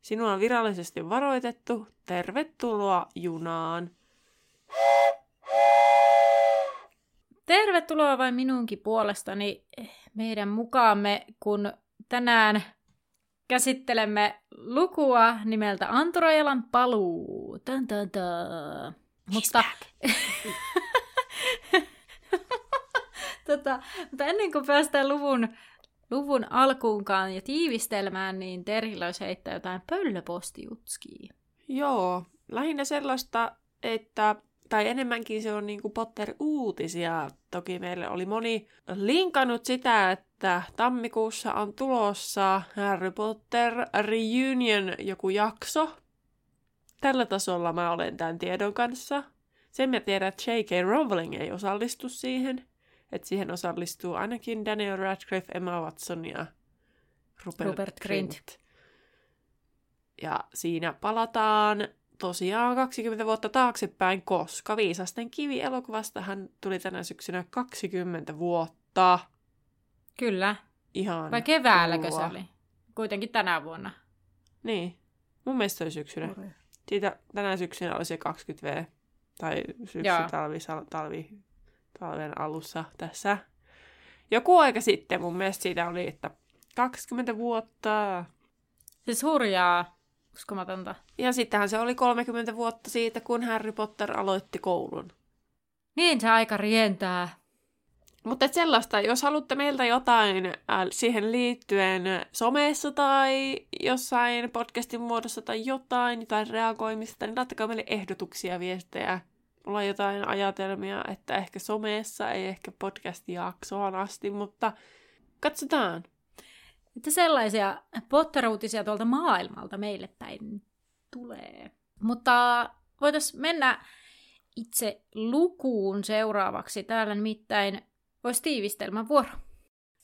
Sinua on virallisesti varoitettu. Tervetuloa junaan. Tervetuloa vain minunkin puolestani meidän mukaamme, kun tänään käsittelemme lukua nimeltä Anturajalan paluu. Mutta ennen kuin päästään luvun alkuunkaan ja tiivistelmään, niin Terhillä olisi heittää jotain pöllöpostijutskiä. Joo, lähinnä sellaista, että, tai enemmänkin se on niinku Potter-uutisia. Toki meille oli moni linkannut sitä, että tammikuussa on tulossa Harry Potter Reunion joku jakso. Tällä tasolla mä olen tämän tiedon kanssa. Sen mä tiedän, että J.K. Rowling ei osallistu siihen. Että siihen osallistuu ainakin Daniel Radcliffe, Emma Watson ja Rupert Grint. Ja siinä palataan tosiaan 20 vuotta taaksepäin, koska Viisasten kivi -elokuvastahan tuli tänä syksynä 20 vuotta. Kyllä. Ihan vai keväälläkö se oli? Kuitenkin tänä vuonna. Niin. Mun mielestä oli syksynä. Siitä tänä syksynä oli se 20V. Tai talven alussa tässä. Joku aika sitten mun mielestä siitä oli, että 20 vuotta. Siis hurjaa, uskomatonta. Ja sittenhän se oli 30 vuotta siitä, kun Harry Potter aloitti koulun. Niin se aika rientää. Mutta sellaista, jos haluatte meiltä jotain siihen liittyen somessa tai jossain podcastin muodossa tai jotain reagoimista, niin laittakaa meille ehdotuksia, viestejä. Mulla on jotain ajatelmia, että ehkä somessa, ei ehkä podcast-jaksoon asti, mutta katsotaan. Että sellaisia Potter-uutisia tuolta maailmalta meille päin tulee. Mutta voitaisiin mennä itse lukuun seuraavaksi. Täällä nimittäin olisi tiivistelmän vuoro.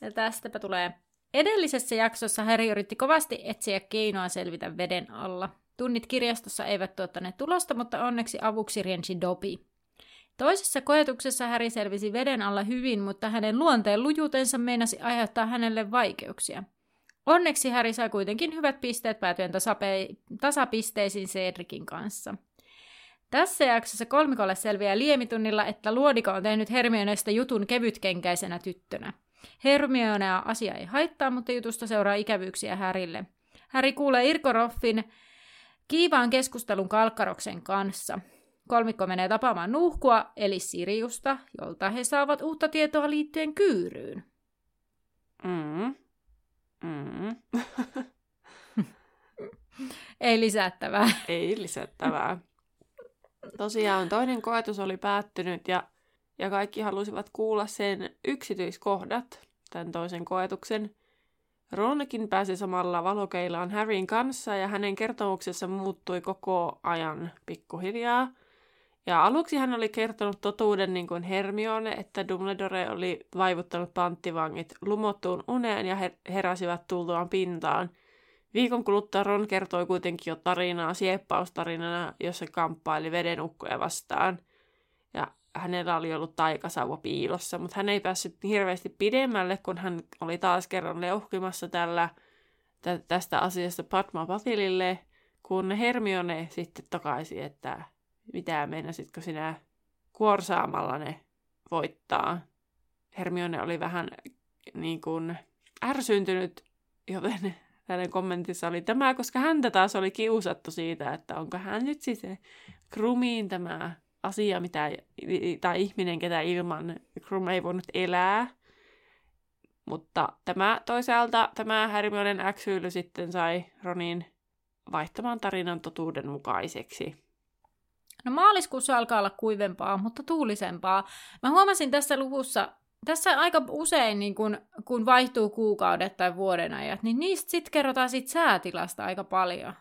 Ja tästäpä tulee. Edellisessä jaksossa Harry yritti kovasti etsiä keinoa selvitä veden alla. Tunnit kirjastossa eivät tuottaneet tulosta, mutta onneksi avuksi riensi Dobby. Toisessa koetuksessa Harry selvisi veden alla hyvin, mutta hänen luonteen lujuutensa meinasi aiheuttaa hänelle vaikeuksia. Onneksi Harry sai kuitenkin hyvät pisteet päätyen tasapisteisiin Cedricin kanssa. Tässä jaksossa kolmikolle selviää liemitunnilla, että Luodikko on tehnyt Hermioneesta jutun kevytkenkäisenä tyttönä. Hermionea asia ei haittaa, mutta jutusta seuraa ikävyyksiä Harrylle. Harry kuulee Irkoroffin kiivaan keskustelun Kalkkaroksen kanssa. Kolmikko menee tapaamaan nuuhkua, eli Siriusta, jolta he saavat uutta tietoa liittyen kyyryyn. Ei lisättävää. Ei lisättävää. Tosiaan toinen koetus oli päättynyt ja kaikki halusivat kuulla sen yksityiskohdat, tämän toisen koetuksen. Ronkin pääsi samalla valokeilaan Harryn kanssa ja hänen kertomuksensa muuttui koko ajan pikkuhiljaa. Ja aluksi hän oli kertonut totuuden niin kuin Hermione, että Dumbledore oli vaivuttanut panttivangit lumottuun uneen ja he heräsivät tultuaan pintaan. Viikon kuluttua Ron kertoi kuitenkin jo tarinaa sieppaustarinana, jossa kamppaili vedenukkoja vastaan. Ja hänellä oli ollut taikasauva piilossa, mutta hän ei päässyt hirveästi pidemmälle, kun hän oli taas kerran leuhkimassa tästä asiasta Padma Patilille, kun Hermione sitten tokaisi, että mitä meinasitkö sinä kuorsaamalla ne voittaa. Hermione oli vähän niin kuin ärsyyntynyt, joten hänen kommentissa oli tämä, koska häntä taas oli kiusattu siitä, että onko hän nyt siis Krumiin tämä asia, tai ihminen, ketä ilman Krum ei voinut elää. Mutta toisaalta tämä Hermionen äksyily sitten sai Ronin vaihtamaan tarinan totuuden mukaiseksi. No maaliskuussa alkaa olla kuivempaa, mutta tuulisempaa. Mä huomasin tässä luvussa, tässä aika usein niin kun vaihtuu kuukaudet tai vuodenajat, niin niistä sitten kerrotaan siitä säätilasta aika paljon.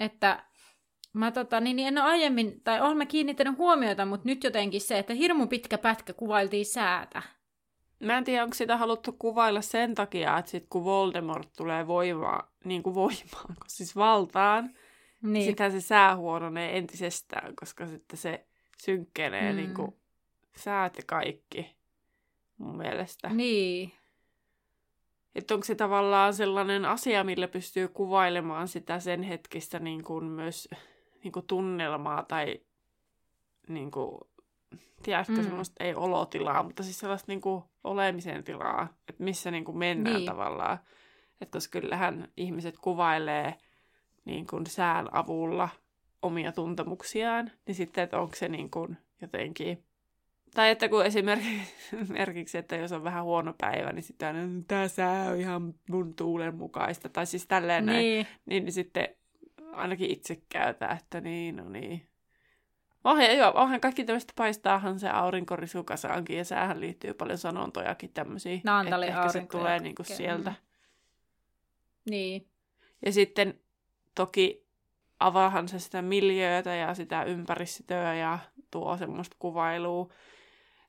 Että Mä niin en ole aiemmin, tai olen mä kiinnittänyt huomiota, mutta nyt jotenkin se, että hirmu pitkä pätkä kuvailtiin säätä. Mä en tiedä, onko sitä haluttu kuvailla sen takia, että sit kun Voldemort tulee voimaan, siis valtaan, niin sittenhän se sää huononee entisestään, koska sitten se synkkenee niin kuin säät ja kaikki mun mielestä. Niin. Että onko se tavallaan sellainen asia, millä pystyy kuvailemaan sitä sen hetkistä niin kuin myös niin kuin tunnelmaa tai niin kuin, tiedätkö, semmoista ei olotilaa, mutta siis sellaista niin kuin olemisen tilaa, että missä niin kuin mennään tavallaan. Että koska kyllähän ihmiset kuvailee niin kuin sään avulla omia tuntemuksiaan, niin sitten, että onko se niin kuin jotenkin... Tai että kun esimerkiksi, että jos on vähän huono päivä, niin sitten on, tää sää on ihan mun tuulen mukaista. Tai siis tälleen niin. Niin sitten ainakin itse käytää, että niin, no niin. Onhan kaikki tämmöistä, paistaahan se aurinkorisukasaankin, ja säähän liittyy paljon sanontojakin tämmöisiä. Naantali aurinkoja. Ehkä se tulee niinku sieltä. Niin. Ja sitten toki avaahan se sitä miljöötä ja sitä ympäristöä ja tuo semmoista kuvailua.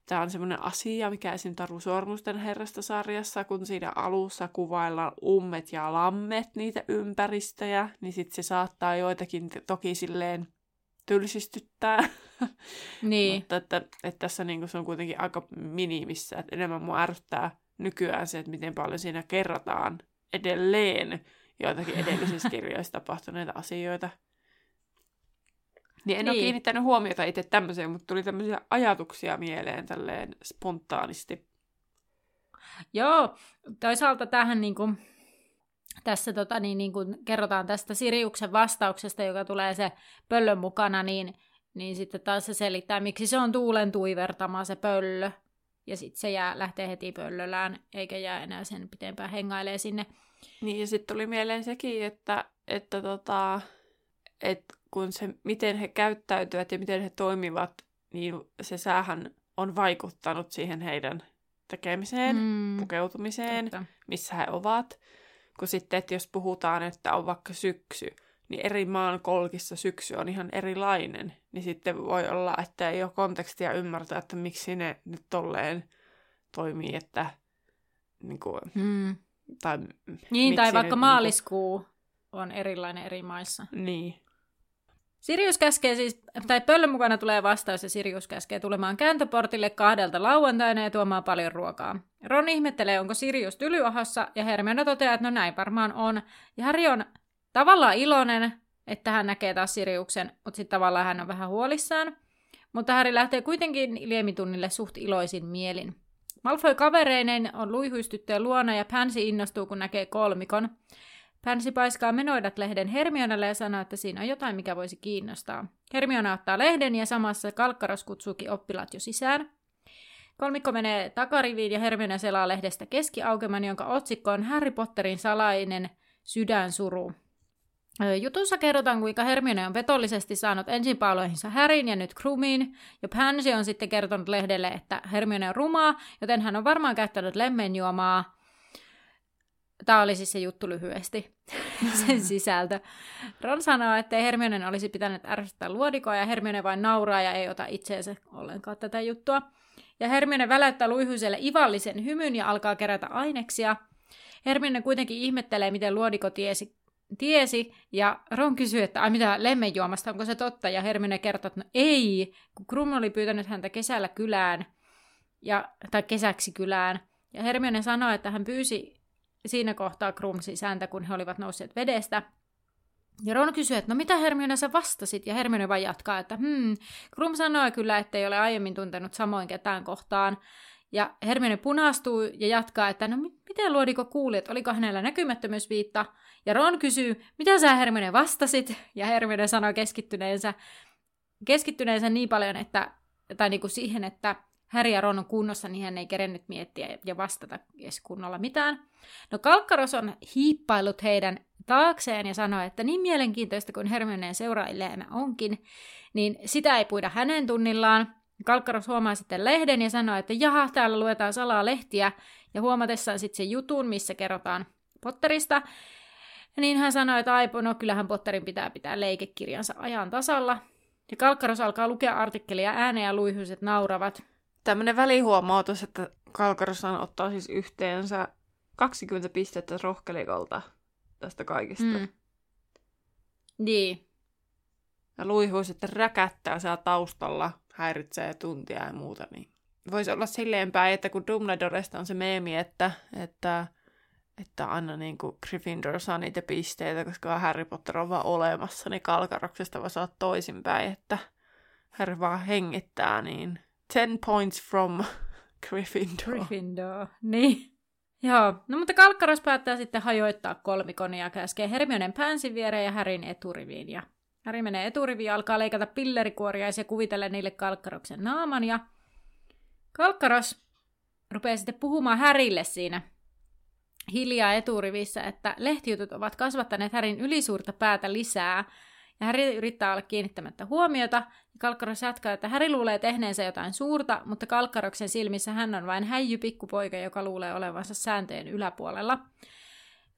Tämä on semmoinen asia, mikä esim. Taru Sormusten herrasta -sarjassa, kun siinä alussa kuvaillaan ummet ja lammet niitä ympäristöjä, niin sitten se saattaa joitakin toki silleen tylsistyttää. Niin. Mutta että tässä niinku se on kuitenkin aika minimissä. Että enemmän mua ärsyttää nykyään se, että miten paljon siinä kerrotaan edelleen joitakin edellisissä kirjoissa tapahtuneita asioita. Niin en ole kiinnittänyt huomiota itse tämmöiseen, mutta tuli tämmöisiä ajatuksia mieleen tälleen spontaanisti. Joo, toisaalta tähän niinku, tässä niinku, kerrotaan tästä Siriuksen vastauksesta, joka tulee se pöllön mukana, niin sitten taas se selittää, miksi se on tuulen tuivertama se pöllö. Ja sitten se lähtee heti pöllölään, eikä jää enää sen pitempään hengailee sinne. Niin ja sitten tuli mieleen sekin, että kun se, miten he käyttäytyvät ja miten he toimivat, niin se säähän on vaikuttanut siihen heidän tekemiseen, pukeutumiseen, missä he ovat. Kun sitten, että jos puhutaan, että on vaikka syksy, niin eri maan kolkissa syksy on ihan erilainen. Niin sitten voi olla, että ei ole kontekstia ymmärtää, että miksi ne nyt tolleen toimii, että niin kuin, tai, niin, tai vaikka maaliskuu on erilainen eri maissa. Niin. Sirius käskee siis, tai pöllön mukana tulee vastaus ja Sirius käskee tulemaan kääntöportille 2 lauantaina ja tuomaan paljon ruokaa. Ron ihmettelee, onko Sirius tylyahassa ja Hermione toteaa, että no näin varmaan on. Ja Harry on tavallaan iloinen, että hän näkee taas Siriuksen, mutta sitten tavallaan hän on vähän huolissaan. Mutta Harry lähtee kuitenkin liemitunnille suht iloisin mielin. Malfoy kavereineen on luihuistyttyjen luona ja Pansy innostuu, kun näkee kolmikon. Pansy paiskaa Menoidat-lehden Hermionelle ja sanoo, että siinä on jotain, mikä voisi kiinnostaa. Hermione ottaa lehden ja samassa Kalkkaros kutsuukin oppilaat jo sisään. Kolmikko menee takariviin ja Hermione selaa lehdestä keskiaukeman, jonka otsikko on Harry Potterin salainen sydänsuru. Jutussa kerrotaan, kuinka Hermione on petollisesti saanut ensin pauloihinsa Harryn ja nyt Krumiin, ja Pansy on sitten kertonut lehdelle, että Hermione on rumaa, joten hän on varmaan käyttänyt lemmenjuomaa. Tämä oli siis se juttu lyhyesti, sen sisältö. Ron sanoo, että Hermione olisi pitänyt ärsyttää luodikoa, ja Hermione vain nauraa ja ei ota itseensä ollenkaan tätä juttua. Ja Hermione väläyttää luihuiselle ivallisen hymyn ja alkaa kerätä aineksia. Hermione kuitenkin ihmettelee, miten luodiko tiesi, ja Ron kysyy, että ai mitä lemmenjuomasta, onko se totta, ja Hermione kertoo, että no ei, kun Krum oli pyytänyt häntä kesällä kylään, tai kesäksi kylään, ja Hermione sanoo, että hän pyysi siinä kohtaa Krum siis häntä, kun he olivat nousseet vedestä, ja Ron kysyy, että no mitä Hermione sä vastasit, ja Hermione vaan jatkaa, että Krum sanoi kyllä, ettei ole aiemmin tuntenut samoin ketään kohtaan, ja Hermione punastuu ja jatkaa, että no miten luodiko kuuli, että oliko hänellä näkymättömyysviitta. Ja Ron kysyy, mitä sä Hermione vastasit? Ja Hermione sanoo keskittyneensä niin paljon, että, tai niin kuin siihen, että Harry ja Ron on kunnossa, niin hän ei kerennyt miettiä ja vastata edes kunnolla mitään. No Kalkkaros on hiippaillut heidän taakseen ja sanoi, että niin mielenkiintoista kuin Hermioneen seuraileema onkin, niin sitä ei puida hänen tunnillaan. Kalkkaros huomaa sitten lehden ja sanoo, että jaha, täällä luetaan salaa lehtiä, ja huomatessaan sitten se jutun, missä kerrotaan Potterista, Niin hän sanoi, että kyllähän Potterin pitää pitää leikekirjansa ajan tasalla. Ja Kalkkaros alkaa lukea artikkelia ääneen ja luihuiset nauravat. Tämmöinen välihuomautus, että Kalkkaroshan ottaa siis yhteensä 20 pistettä rohkelikolta tästä kaikista. Mm. Niin. Ja luihuiset räkättää siellä taustalla, häiritsee tuntia ja muuta. Niin. Voisi olla silleen päin, että kun Dumbledoresta on se meemi, että anna niin kuin Gryffindor saa niitä pisteitä, koska Harry Potter on vaan olemassa, niin Kalkkaroksesta voi saada toisinpäin, että Harry vaan hengittää, niin 10 points from Gryffindor. Gryffindor, niin. Joo, no mutta Kalkkaros päättää sitten hajoittaa kolmikonia ja käskee Hermionen Pansyn viereen ja Harryn eturiviin. Ja Harry menee eturiviin ja alkaa leikata pillerikuoriaisia ja kuvitella niille Kalkkaroksen naaman. Ja Kalkkaros rupeaa sitten puhumaan Harrylle siinä hiljaa eturivissä, että lehtijutut ovat kasvattaneet Harryn ylisuurta päätä lisää. Ja Harry yrittää olla kiinnittämättä huomiota. Kalkkaros jatkaa, että Harry luulee tehneensä jotain suurta, mutta Kalkkaroksen silmissä hän on vain häijy pikkupoika, joka luulee olevansa sääntöjen yläpuolella.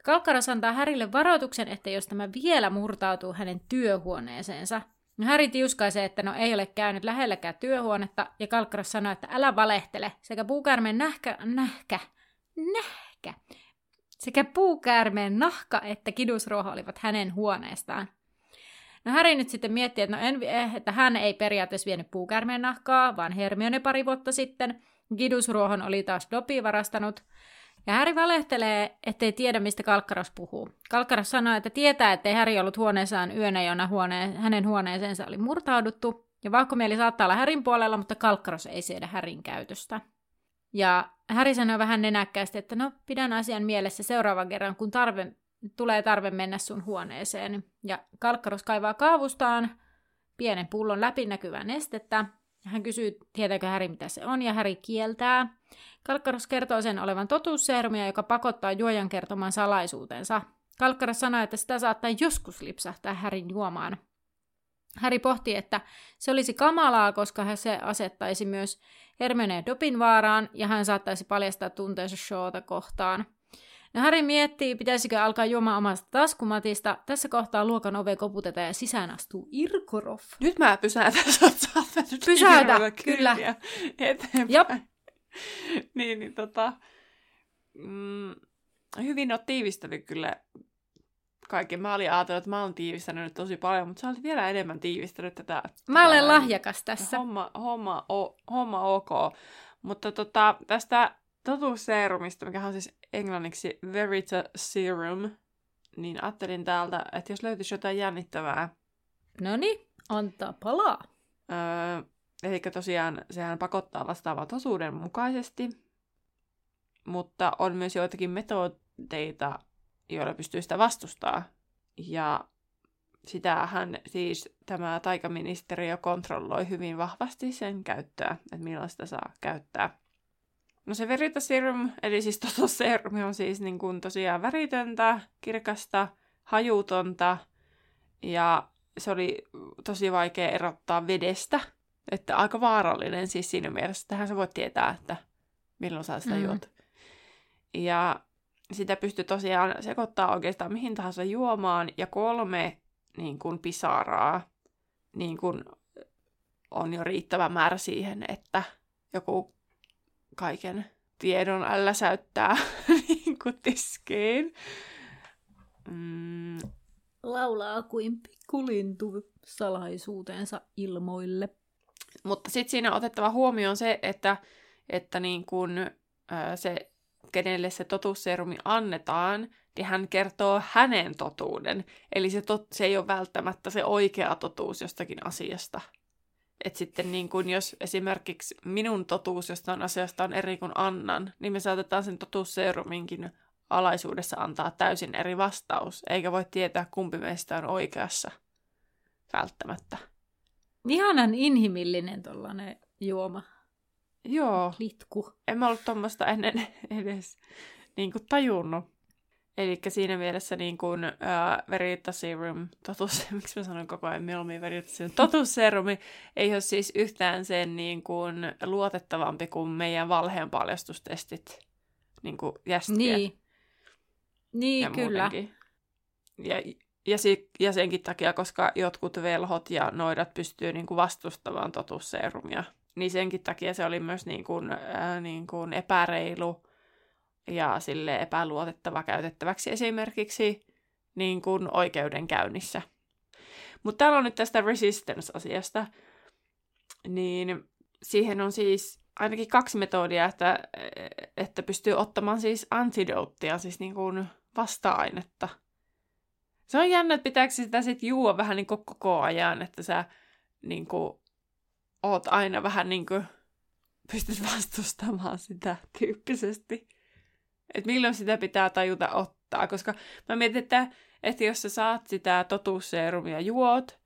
Kalkkaros antaa Harrylle varoituksen, että jos tämä vielä murtautuu hänen työhuoneeseensa. Harry tiuskaisee, että no ei ole käynyt lähelläkään työhuonetta, ja Kalkkaros sanoo, että älä valehtele, sekä puukäärmeen sekä puukäärmeen nahka että kidusruoho olivat hänen huoneestaan. No Harry nyt sitten miettii, että, että hän ei periaatteessa vienyt puukäärmeen nahkaa, vaan Hermione pari vuotta sitten. Kidusruohon oli taas Dobby varastanut. Ja Harry valehtelee, ettei tiedä, mistä Kalkkaros puhuu. Kalkkaros sanoo, että tietää, ettei Harry ollut huoneessaan yönä, jona hänen huoneeseensa oli murtauduttu. Ja vahkomieli saattaa olla Harryn puolella, mutta Kalkkaros ei siedä Harryn käytöstä. Ja Harry sanoi vähän nenäkkäästi, että no, pidän asian mielessä seuraavan kerran, kun tulee tarve mennä sun huoneeseen. Ja Kalkkaros kaivaa kaavustaan pienen pullon läpinäkyvää nestettä. Hän kysyy, tietääkö Harry, mitä se on, ja Harry kieltää. Kalkkaros kertoo sen olevan totuusseerumia, joka pakottaa juojan kertomaan salaisuutensa. Kalkkaros sanoo, että sitä saattaa joskus lipsahtaa Harryn juomaan. Harry pohtii, että se olisi kamalaa, koska se asettaisi myös Hermione ja Dobbyn vaaraan, ja hän saattaisi paljastaa tunteensa Shawta kohtaan. No Harry miettii, pitäisikö alkaa juomaan omasta taskumatista. Tässä kohtaa luokan ove koputetaan ja sisään astuu Irkorov. Nyt mä pysäytän, sä oot saattanut pysäytä, kyllä. Eteenpäin. Jop. Niin, hyvin oot tiivistänyt kyllä kaiken. Mä olin ajatellut, että mä oon tiivistänyt nyt tosi paljon, mutta sä olet vielä enemmän tiivistänyt tätä. Mä olen lahjakas tässä. Homma ok. Mutta tästä totuusseerumista, mikä on siis englanniksi Verita Serum, niin ajattelin täältä, että jos löytyisi jotain jännittävää. Noniin, antaa palaa. Eli tosiaan sehän pakottaa vastaavan totuuden mukaisesti, mutta on myös joitakin metodeita, joilla pystyy sitä vastustaa. Ja sitähän siis tämä taikaministeriö kontrolloi hyvin vahvasti sen käyttöä, että milloin sitä saa käyttää. No se Verita Serum, eli siis totuusserum, on siis niin kuin tosiaan väritöntä, kirkasta, hajutonta, ja se oli tosi vaikea erottaa vedestä, että aika vaarallinen siis siinä mielessä, että tähän sä voit tietää, että milloin saa sitä juot. Ja sitä pystyy tosiaan sekoittaa oikeastaan mihin tahansa juomaan, ja 3 niin kuin pisaraa niin kuin on jo riittävä määrä siihen, että joku kaiken tiedon älläsäyttää niin kuin tiskeen. Laulaa kuin pikkulintu salaisuutensa ilmoille. Mutta sitten siinä on otettava huomioon se, että niin kuin, se, kenelle se totuusserumi annetaan, niin hän kertoo hänen totuuden. Eli se ei ole välttämättä se oikea totuus jostakin asiasta. Että sitten niin kun jos esimerkiksi minun totuus jostain asiasta on eri kuin Annan, niin me saatetaan sen totuusseeruminkin alaisuudessa antaa täysin eri vastaus. Eikä voi tietää, kumpi meistä on oikeassa välttämättä. Ihanan inhimillinen tollainen juoma. Joo. Litku. En mä ollut tommoista ennen edes niin kun tajunnut. Eli siinä mielessä niin kuin Verita Serum, miksi mä sanon koko ajan mieluummin Verita Serum, totuusserumi ei ole siis yhtään sen niin kuin luotettavampi kuin meidän valheenpaljastustestit, niin kuin jästiä. Niin, kyllä. Muutenkin. Ja senkin takia, koska jotkut velhot ja noidat pystyy niin kuin vastustamaan totuusseerumia, niin senkin takia se oli myös niin kuin epäreilu ja sille epäluotettava käytettäväksi esimerkiksi niin kuin oikeudenkäynnissä. Mutta täällä on nyt tästä resistance-asiasta, niin siihen on siis ainakin 2 metodia, että pystyy ottamaan siis antidoottia, siis niin kuin vasta-ainetta. Se on jännä, että pitääkö sitä sitten juua vähän niin kuin koko ajan, että sä niin kuin oot aina vähän niin kuin pystyt vastustamaan sitä tyyppisesti. Että milloin sitä pitää tajuta ottaa, koska mä mietin, että jos sä saat sitä totuusseerumia juot,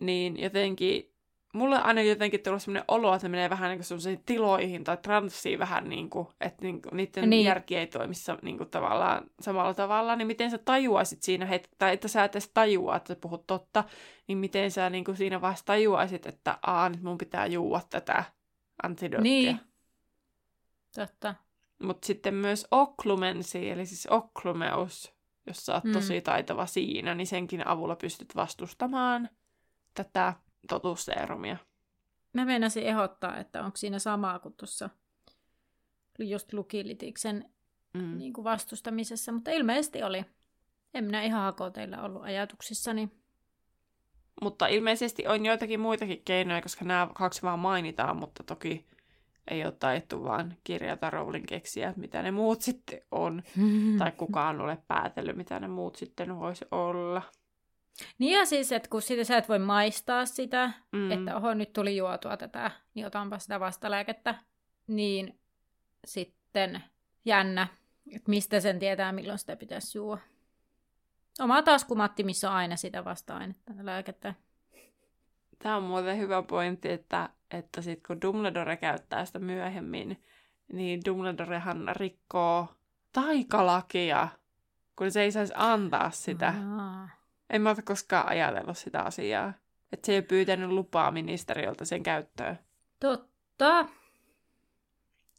niin jotenkin, mulle aina jotenkin tullut sellainen olo, että menee vähän niin kuin tiloihin tai transsiin vähän niin kuin, että niiden järki ei toimissa niin kuin tavallaan samalla tavalla, niin miten sä tajuaisit siinä hetkellä, tai että sä et edes tajua, että sä puhut totta, niin miten sä niin kuin siinä vaiheessa tajuaisit, että nyt mun pitää juua tätä antidoottia. Niin, totta. Mutta sitten myös oklumensi, eli siis oklumeus, jos sä oot tosi taitava siinä, niin senkin avulla pystyt vastustamaan tätä totuusseerumia. Mä meinasin ehdottaa, että onko siinä samaa kuin tuossa just lukilitiksen niin kuin vastustamisessa, mutta ilmeisesti oli. En minä ihan hakoteilla ollut ajatuksissani. Mutta ilmeisesti on joitakin muitakin keinoja, koska nämä 2 vaan mainitaan, mutta toki ei ole taittu vaan kirjata Rowling keksiä, mitä ne muut sitten on. Tai kukaan ole päätellyt, mitä ne muut sitten voisi olla. Niin ja siis, että kun sitä, sä et voi maistaa sitä, että oho, nyt tuli juotua tätä, niin otanpa sitä vastalääkettä, niin sitten jännä, että mistä sen tietää, milloin sitä pitäisi juoda. Oma taskumatti, missä on aina sitä vasta-ainetta lääkettä. Tämä on muuten hyvä pointti, että sit kun Dumbledore käyttää sitä myöhemmin, niin Dumbledorehan rikkoo taikalakia, kun se ei saisi antaa sitä. En mä ole koskaan ajatellut sitä asiaa. Että se ei pyytänyt lupaa ministeriöltä sen käyttöön. Totta.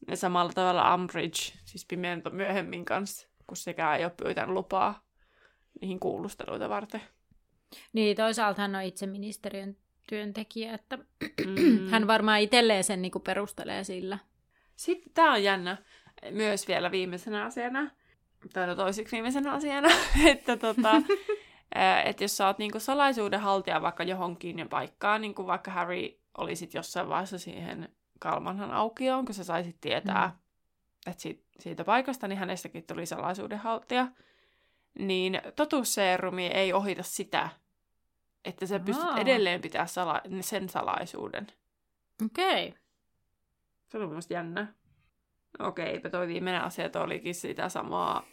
Ja samalla tavalla Umbridge, siis Pimento myöhemmin kanssa, kun sekään ei ole pyytänyt lupaa niihin kuulusteluita varten. Niin, toisaalta hän on itse ministeriön työntekijä, että hän varmaan itselleen sen niin kuin perustelee sillä. Sitten tää on jännä myös vielä viimeisenä asiana, tai toiseksi viimeisenä asiana, että että jos sä oot niinku salaisuuden haltija vaikka johonkin paikkaan, niin kuin vaikka Harry oli sit jossain vaiheessa siihen Kalmanhan aukioon, kun sä saisit tietää, että siitä paikasta, niin hänestäkin tuli salaisuuden haltija, niin totuusseerumi ei ohita sitä, että sä pystyt edelleen pitämään sen salaisuuden. Okei. Okay. Se oli musta jännä. Okei, toi viimeinen asia, toi olikin sitä samaa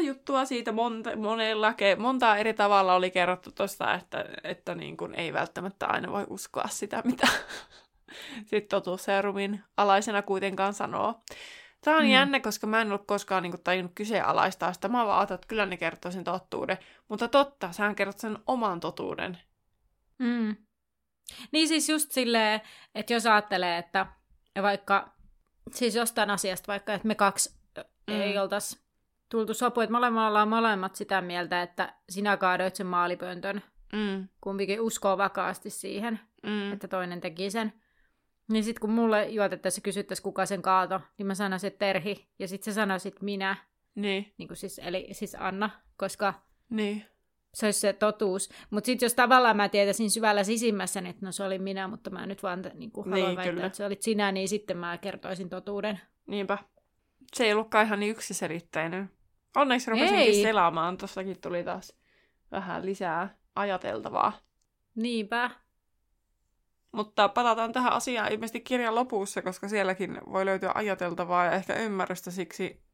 juttua siitä montaa eri tavalla oli kerrottu tuosta, että niin kun ei välttämättä aina voi uskoa sitä, mitä sitten totuusseerumin alaisena kuitenkaan sanoo. Tämä on jännä, koska mä en ollut koskaan niin kun tajunnut kyseenalaistaa sitä. Mä vaan ajattelin, että kyllä ne kertoo sen totuuden. Mutta totta, sähän kerrot sen oman totuuden. Niin siis just silleen, että jos ajattelee, että vaikka, siis jostain asiasta vaikka, että me 2 ei oltaisi tultu sopu, että molemmat sitä mieltä, että sinä kaadoit sen maalipöntön. Kumpikin uskoo vakaasti siihen, että toinen teki sen. Niin sitten kun mulle juotettaisiin ja kysyttäisiin, kuka sen kaato, niin mä sanoisin, että Terhi. Ja sitten sä sanoisit minä. Niin. Eli siis Anna, koska se olisi se totuus. Mutta sitten jos tavallaan mä tietäisin syvällä sisimmässä, niin että no se oli minä, mutta mä nyt vaan haluan väittää, kyllä, että se olit sinä, niin sitten mä kertoisin totuuden. Niinpä. Se ei ollutkaan ihan niin yksiselitteinen. Onneksi rupesinkin selaamaan. Tuostakin tuli taas vähän lisää ajateltavaa. Niinpä. Mutta palataan tähän asiaan ilmeisesti kirjan lopussa, koska sielläkin voi löytyä ajateltavaa ja ehkä ymmärrystä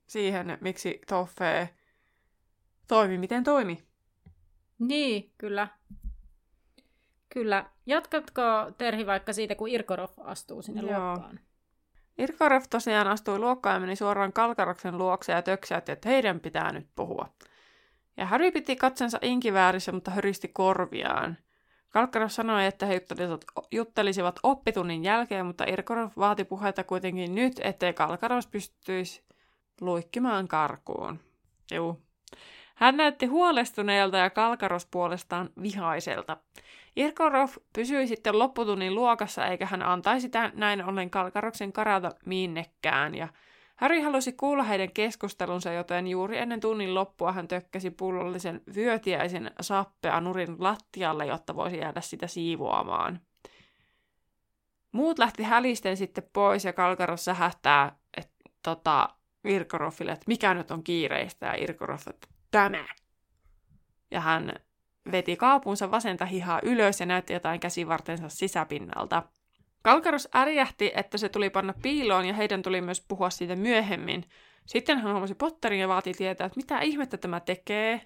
siihen, miksi Toffee toimi, miten toimi. Niin, kyllä. Kyllä. Jatkatko, Terhi, vaikka siitä, kun Irkorov astuu sinne luokkaan? Irkorov tosiaan astui luokkaan ja meni suoraan Kalkkaroksen luokse ja töksäytti, että heidän pitää nyt puhua. Ja Harry piti katsensa inkiväärissä, mutta höristi korviaan. Kalkkaros sanoi, että he juttelisivat oppitunnin jälkeen, mutta Irkorov vaati puheita kuitenkin nyt, ettei Kalkkaros pystyisi luikkimaan karkuun. Juu. Hän näytti huolestuneelta ja Kalkkaros puolestaan vihaiselta. Irkorov pysyi sitten lopputunnin luokassa, eikä hän antaisi näin ollen Kalkkaroksen karata minnekään. Ja Harry halusi kuulla heidän keskustelunsa, joten juuri ennen tunnin loppua hän tökkäsi pullollisen vyötiäisen sappeanurin lattialle, jotta voisi jäädä sitä siivoamaan. Muut lähti hälisten sitten pois ja Kalkkaros sähähtää Irkoroville, että mikä nyt on kiireistä, ja Irkorov, että tämä. Ja hän veti kaapunsa vasenta hihaa ylös ja näytti jotain käsivartensa sisäpinnalta. Kalkkaros ärjähti, että se tuli panna piiloon ja heidän tuli myös puhua siitä myöhemmin. Sitten hän huomasi Potterin ja vaati tietää, että mitä ihmettä tämä tekee.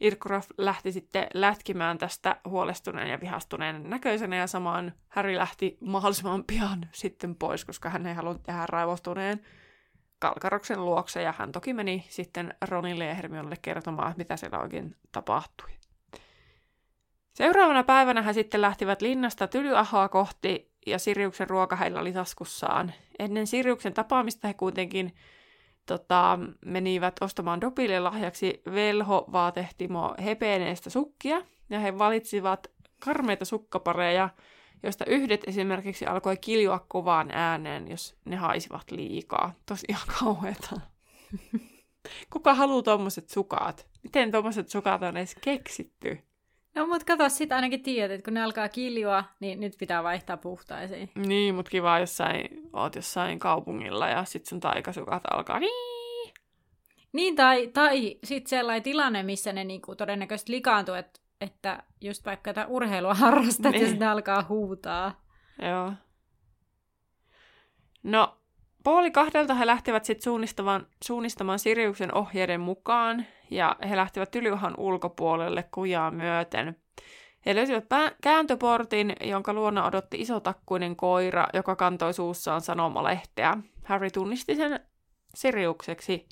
Irkorov lähti sitten lätkimään tästä huolestuneen ja vihastuneen näköisenä ja samaan Harry lähti mahdollisimman pian sitten pois, koska hän ei halunnut tehdä raivostuneen Kalkkaroksen luokse, ja hän toki meni sitten Ronille ja Hermionelle kertomaan, että mitä siellä oikein tapahtui. Seuraavana päivänä he sitten lähtivät linnasta Tylyahoa kohti, ja Siriuksen ruoka heillä oli taskussaan. Ennen Siriuksen tapaamista he kuitenkin menivät ostamaan Dobille lahjaksi velhovaatehtimon hepeeneistä sukkia, ja he valitsivat karmeita sukkapareja, joista yhdet esimerkiksi alkoi kiljua kovaan ääneen, jos ne haisivat liikaa. Tosiaan kauheeta. Kuka haluaa tommoset sukat? Miten tommoset sukat on edes keksitty? No mut kato, sit ainakin tiedät, että kun ne alkaa kiljua, niin nyt pitää vaihtaa puhtaisiin. Niin, mut kiva, jos oot jossain kaupungilla ja sit sun taikasukat alkaa. Niin, tai sit sellainen tilanne, missä ne niinku todennäköisesti likaantuu, että just vaikka jotain urheilua harrastat niin. Ja sitä alkaa huutaa. Joo. No, 11:30 he lähtivät sitten suunnistamaan Siriuksen ohjeiden mukaan, ja he lähtivät Tylyahan ulkopuolelle kujaa myöten. He löysivät kääntöportin, jonka luona odotti isotakkuinen koira, joka kantoi suussaan sanomalehteä. Harry tunnisti sen Siriukseksi.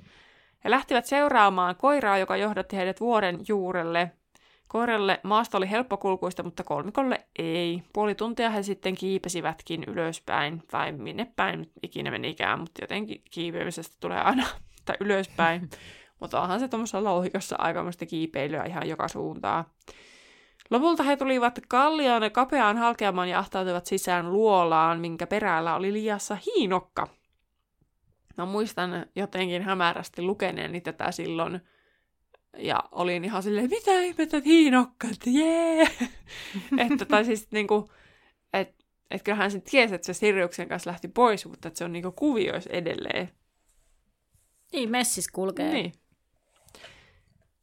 He lähtivät seuraamaan koiraa, joka johdatti heidät vuoren juurelle. Koiralle maasta oli helppokulkuista, mutta kolmikolle ei. 5 tuntia he sitten kiipesivätkin ylöspäin, tai minne päin ikinä menikään, mutta jotenkin kiipeämisestä tulee aina, tai ylöspäin. Mutta onhan se tuommoisessa louhikossa aikamoista kiipeilyä ihan joka suuntaan. Lopulta he tulivat kallioon ja kapeaan halkeamaan ja ahtautuivat sisään luolaan, minkä perällä oli liassa hiinokka. Mä muistan jotenkin hämärästi lukeneeni tätä silloin, ja olin ihan silleen, mitä ihmettä, hiinokkat, jee! että kyllähän sen tiesi, että se Siriuksen kanssa lähti pois, mutta että se on niinku kuvioissa edelleen. Niin, messis kulkee. Niin.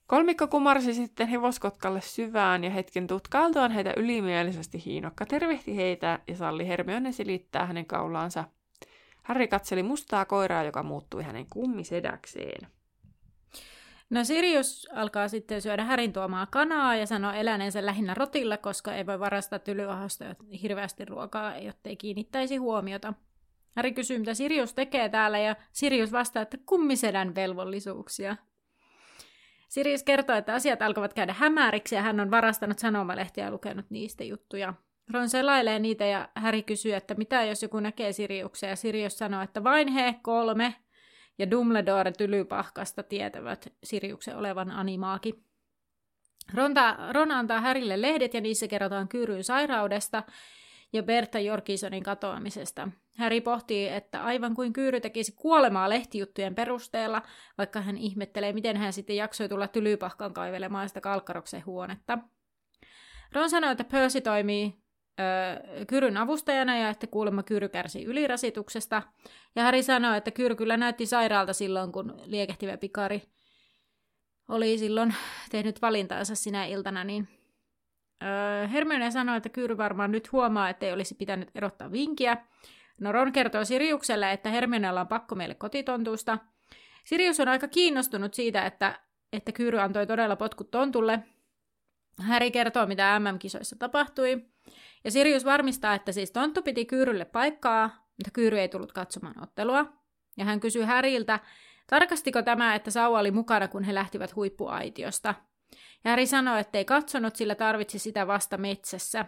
Kolmikko kumarsi sitten hevoskotkalle syvään, ja hetken tutkailtuaan heitä ylimielisesti hiinokka tervehti heitä ja salli Hermione silittää hänen kaulaansa. Harry katseli mustaa koiraa, joka muuttui hänen kummisedäkseen. No Sirius alkaa sitten syödä Härin tuomaa kanaa ja sanoo eläneensä lähinnä rotilla, koska ei voi varastaa Tylyahosta hirveästi ruokaa, jottei kiinnittäisi huomiota. Häri kysyy, mitä Sirius tekee täällä, ja Sirius vastaa, että kummisedän velvollisuuksia. Sirius kertoo, että asiat alkavat käydä hämäriksi ja hän on varastanut sanomalehtiä ja lukenut niistä juttuja. Ron selailee niitä ja Häri kysyy, että mitä jos joku näkee Siriuksen, ja Sirius sanoo, että vain he 3. Ja Dumbledore Tylypahkasta tietävät Siriuksen olevan animaaki. Ron antaa Harrylle lehdet ja niissä kerrotaan Kyryn sairaudesta ja Bertta Jorkinsonin katoamisesta. Harry pohtii, että aivan kuin Kyry tekisi kuolemaa lehtijuttujen perusteella, vaikka hän ihmettelee, miten hän sitten jaksoi tulla Tylypahkan kaivelemaan sitä Kalkkaroksen huonetta. Ron sanoo, että Percy toimii Kyryn avustajana ja että kuulemma Kyry kärsi ylirasituksesta. Ja Harry sanoi, että Kyry kyllä näytti sairaalta silloin, kun liekehtivä pikari oli silloin tehnyt valintaansa sinä iltana. Niin Hermione sanoi, että Kyry varmaan nyt huomaa, että ei olisi pitänyt erottaa Winkiä. No Ron kertoo Siriukselle, että Hermionella on pakko meille kotitontuista. Sirius on aika kiinnostunut siitä, että Kyry antoi todella potkut tontulle. Harry kertoo, mitä MM-kisoissa tapahtui. Ja Sirius varmistaa, että siis tonttu piti Kyyrylle paikkaa, mutta Kyyry ei tullut katsomaan ottelua. Ja hän kysyy Harryltä, tarkastiko tämä, että Sauva oli mukana, kun he lähtivät huippuaitiosta. Ja Harry sanoo, että ei katsonut, sillä tarvitsi sitä vasta metsässä.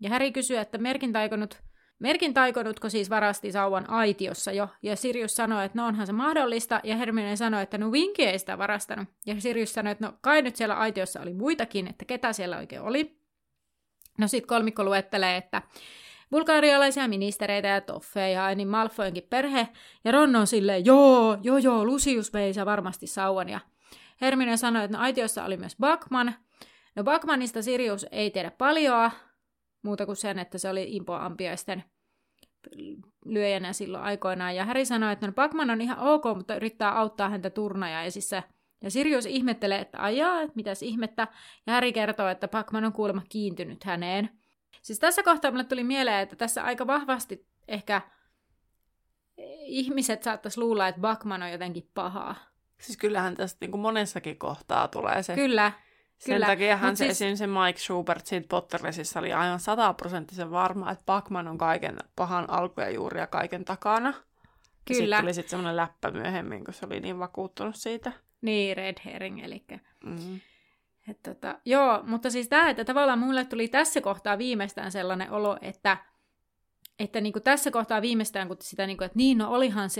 Ja Harry kysyy, että merkintäikonut Merkin taikonutko siis varasti sauvan aitiossa jo, ja Sirius sanoi, että no onhan se mahdollista, ja Hermione sanoi, että no Winky ei sitä varastanut. Ja Sirius sanoi, että no kai nyt siellä aitiossa oli muitakin, että ketä siellä oikein oli. No sit kolmikko luettelee, että bulgarialaisia ministereitä ja toffeja, niin Malfoynkin perhe, ja Ron on silleen, joo, Lucius vei se varmasti sauvan, ja Hermione sanoi, että no aitiossa oli myös Bagman. No Bagmanista Sirius ei tiedä paljoa, muuta kuin sen, että se oli impoampiaisten lyöjänä silloin aikoinaan. Ja Harry sanoi, että no Bagman on ihan ok, mutta yrittää auttaa häntä turnajaisissa. Ja Sirius ihmettelee, että ajaa, mitäs ihmettä. Ja Harry kertoo, että Bagman on kuulemma kiintynyt häneen. Siis tässä kohtaa mulle tuli mieleen, että tässä aika vahvasti ehkä ihmiset saattaisi luulla, että Bagman on jotenkin pahaa. Siis kyllähän tästä niin kuin monessakin kohtaa tulee se. Kyllä. Sen takiahan se, siis se Mike Schubert siitä Potterisissa oli aivan 100% varma, että Bagman on kaiken pahan alku ja juuri ja kaiken takana. Kyllä. Sitten tuli sitten semmoinen läppä myöhemmin, kun se oli niin vakuuttunut siitä. Niin, red herring, eli. Mm-hmm. Joo, mutta siis tämä, että tavallaan mulle tuli tässä kohtaa viimeistään sellainen olo, että niin kuin tässä kohtaa viimeistään, kun sitä niin kuin, että niin, no olihan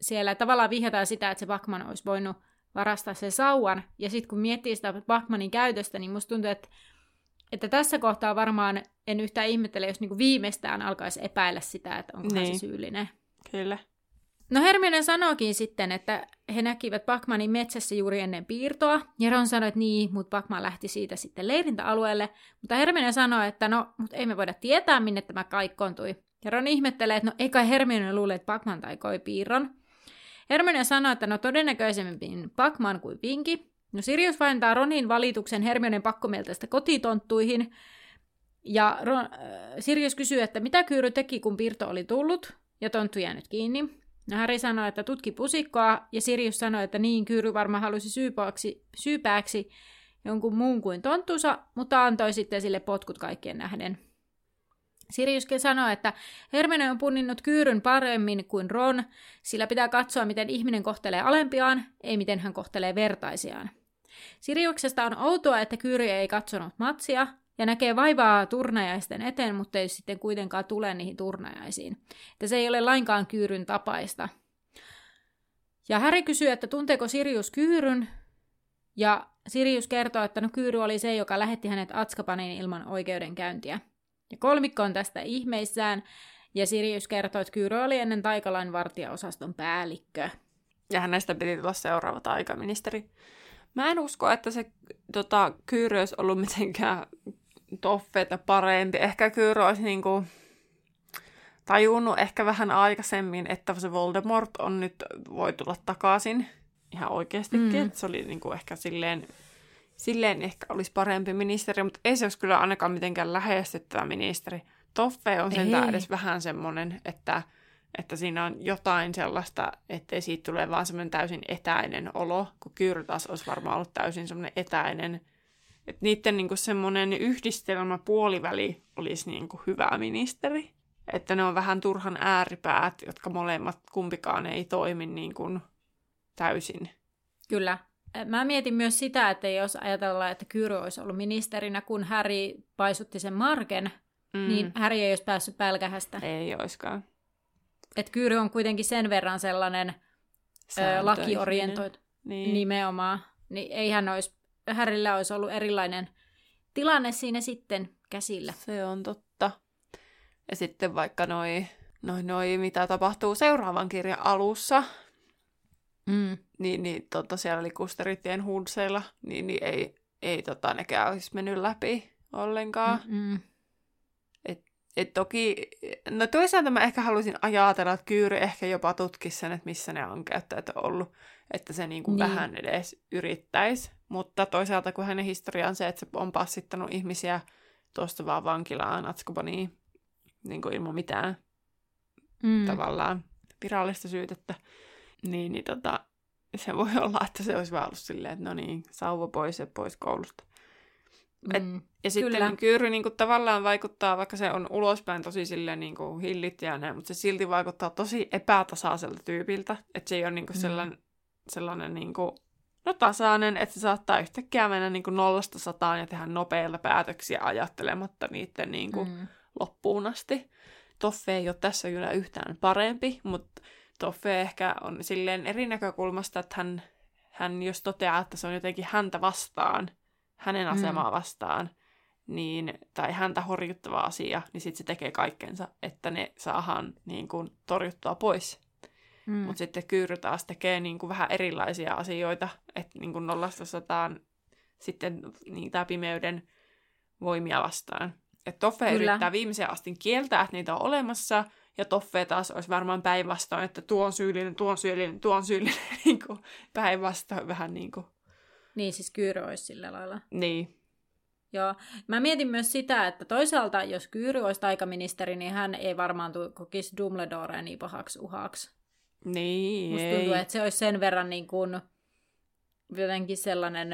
siellä tavallaan vihjataan sitä, että se Bagman olisi voinut varastaa sen sauvan, ja sitten kun miettii sitä Bagmanin käytöstä, niin musta tuntuu, että tässä kohtaa varmaan en yhtään ihmettele, jos niinku viimeistään alkaisi epäillä sitä, että onko hän se syyllinen. Kyllä. No Hermione sanookin sitten, että he näkivät Bagmanin metsässä juuri ennen piirtoa, ja Ron sanoi, että niin, mutta Bagman lähti siitä sitten leirintäalueelle, mutta Hermione sanoi, että no, mutta ei me voida tietää, minne tämä kaikkoontui. Ja Ron ihmettelee, että no ei kai Hermione luule, että Bagman taikoi piirron. Hermione sanoi, että no todennäköisemmin Bagman kuin Winky. No Sirius vaihtaa Ronin valituksen Hermionen pakkomieltästä kotitonttuihin. Ja Sirius kysyy, että mitä Kyyry teki, kun piirto oli tullut, ja tonttu jäänyt kiinni. No Harry sanoi, että tutki pusikkoa, ja Sirius sanoi, että niin Kyyry varmaan halusi syypääksi jonkun muun kuin tonttunsa, mutta antoi sitten sille potkut kaikkien nähden. Siriuskin sanoi, että Hermione on punninnut Kyyryn paremmin kuin Ron, sillä pitää katsoa, miten ihminen kohtelee alempiaan, ei miten hän kohtelee vertaisiaan. Siriuksesta on outoa, että Kyyry ei katsonut matsia ja näkee vaivaa turnajaisten eteen, mutta ei sitten kuitenkaan tule niihin turnajaisiin. Että se ei ole lainkaan Kyyryn tapaista. Ja Harry kysyy, että tunteeko Sirius Kyyryn, ja Sirius kertoo, että no Kyyry oli se, joka lähetti hänet Azkabaniin ilman oikeudenkäyntiä. Ja kolmikko on tästä ihmeissään, ja Sirius kertoo, että Kyyry oli ennen taikalain vartijaosaston päällikkö. Ja hänestä piti tulla seuraava taikaministeri. Mä en usko, että se Kyyry olisi ollut mitenkään toffeita parempi. Ehkä Kyyry olisi niinku tajunnut ehkä vähän aikaisemmin, että se Voldemort on nyt, voi tulla takaisin ihan oikeastikin. Mm. Se oli niinku ehkä silleen ehkä olisi parempi ministeri, mutta ei se olisi kyllä ainakaan mitenkään lähestyttävä ministeri. Toffe on sentään edes vähän semmoinen, että siinä on jotain sellaista, ettei siitä tule vaan semmoinen täysin etäinen olo, kun Kyyry taas olisi varmaan ollut täysin semmoinen etäinen. Että niiden niinku semmoinen yhdistelmä puoliväli olisi niinku hyvä ministeri. Että ne on vähän turhan ääripäät, jotka molemmat kumpikaan ei toimi niinku täysin. Kyllä. Mä mietin myös sitä, että jos ajatellaan, että Kyyry olisi ollut ministerinä, kun Harry paisutti sen marken, niin Harry ei olisi päässyt pälkähästä. Ei oiskaan. Että Kyyry on kuitenkin sen verran sellainen lakiorientoitu nimenomaan. Niin eihän Harryllä olisi ollut erilainen tilanne siinä sitten käsillä. Se on totta. Ja sitten vaikka mitä tapahtuu seuraavan kirjan alussa. Mm. Siellä oli Kusteritien Hudseilla, niin ei nekään olisi mennyt läpi ollenkaan. Mm-mm. Et toki, no toisaalta mä ehkä haluaisin ajatella, että Kyyry ehkä jopa tutkisi sen, että missä ne on käyttäjät ollut, että se niin. vähän edes yrittäisi. Mutta toisaalta, kun hänen historia on se, että se on passittanut ihmisiä tuosta vaan vankilaan, Azkabaniin, niin kuin ilman mitään tavallaan virallista syytettä. Niin, se voi olla, että se olisi vaan ollut silleen, että no niin, sauva pois ja pois koulusta. Ja sitten Kyyry niin kuin, tavallaan vaikuttaa, vaikka se on ulospäin tosi silleen niin kuin hillitjänä, mutta se silti vaikuttaa tosi epätasaiselta tyypiltä. Että se ei ole niin kuin sellainen niin kuin, no tasainen, että se saattaa yhtäkkiä mennä niin kuin 0-100 ja tehdä nopeilla päätöksiä ajattelematta niiden niin kuin, loppuun asti. Toffe ei ole tässä kyllä yhtään parempi, mutta Toffe ehkä on silleen eri näkökulmasta, että hän jos toteaa, että se on jotenkin häntä vastaan, hänen asemaa vastaan, niin, tai häntä horjuttava asia, niin sitten se tekee kaikkensa, että ne saadaan niin kuin torjuttua pois. Mutta sitten Kyyry taas tekee niin kuin vähän erilaisia asioita, että niin kuin 0-100 sitten niitä pimeyden voimia vastaan. Että Toffe yrittää viimeiseen asti kieltää, että niitä on olemassa, ja Toffe taas olisi varmaan päinvastoin, että tuo on syyllinen, niin kuin päinvastoin vähän niin kuin. Niin, siis Kyyry olisi sillä lailla. Niin. Joo. Mä mietin myös sitä, että toisaalta, jos Kyyry olisi taikaministeri, niin hän ei varmaan kokisi Dumbledorea niin pahaksi uhaksi. Niin, musta tuntuu, että se olisi sen verran niin kuin jotenkin sellainen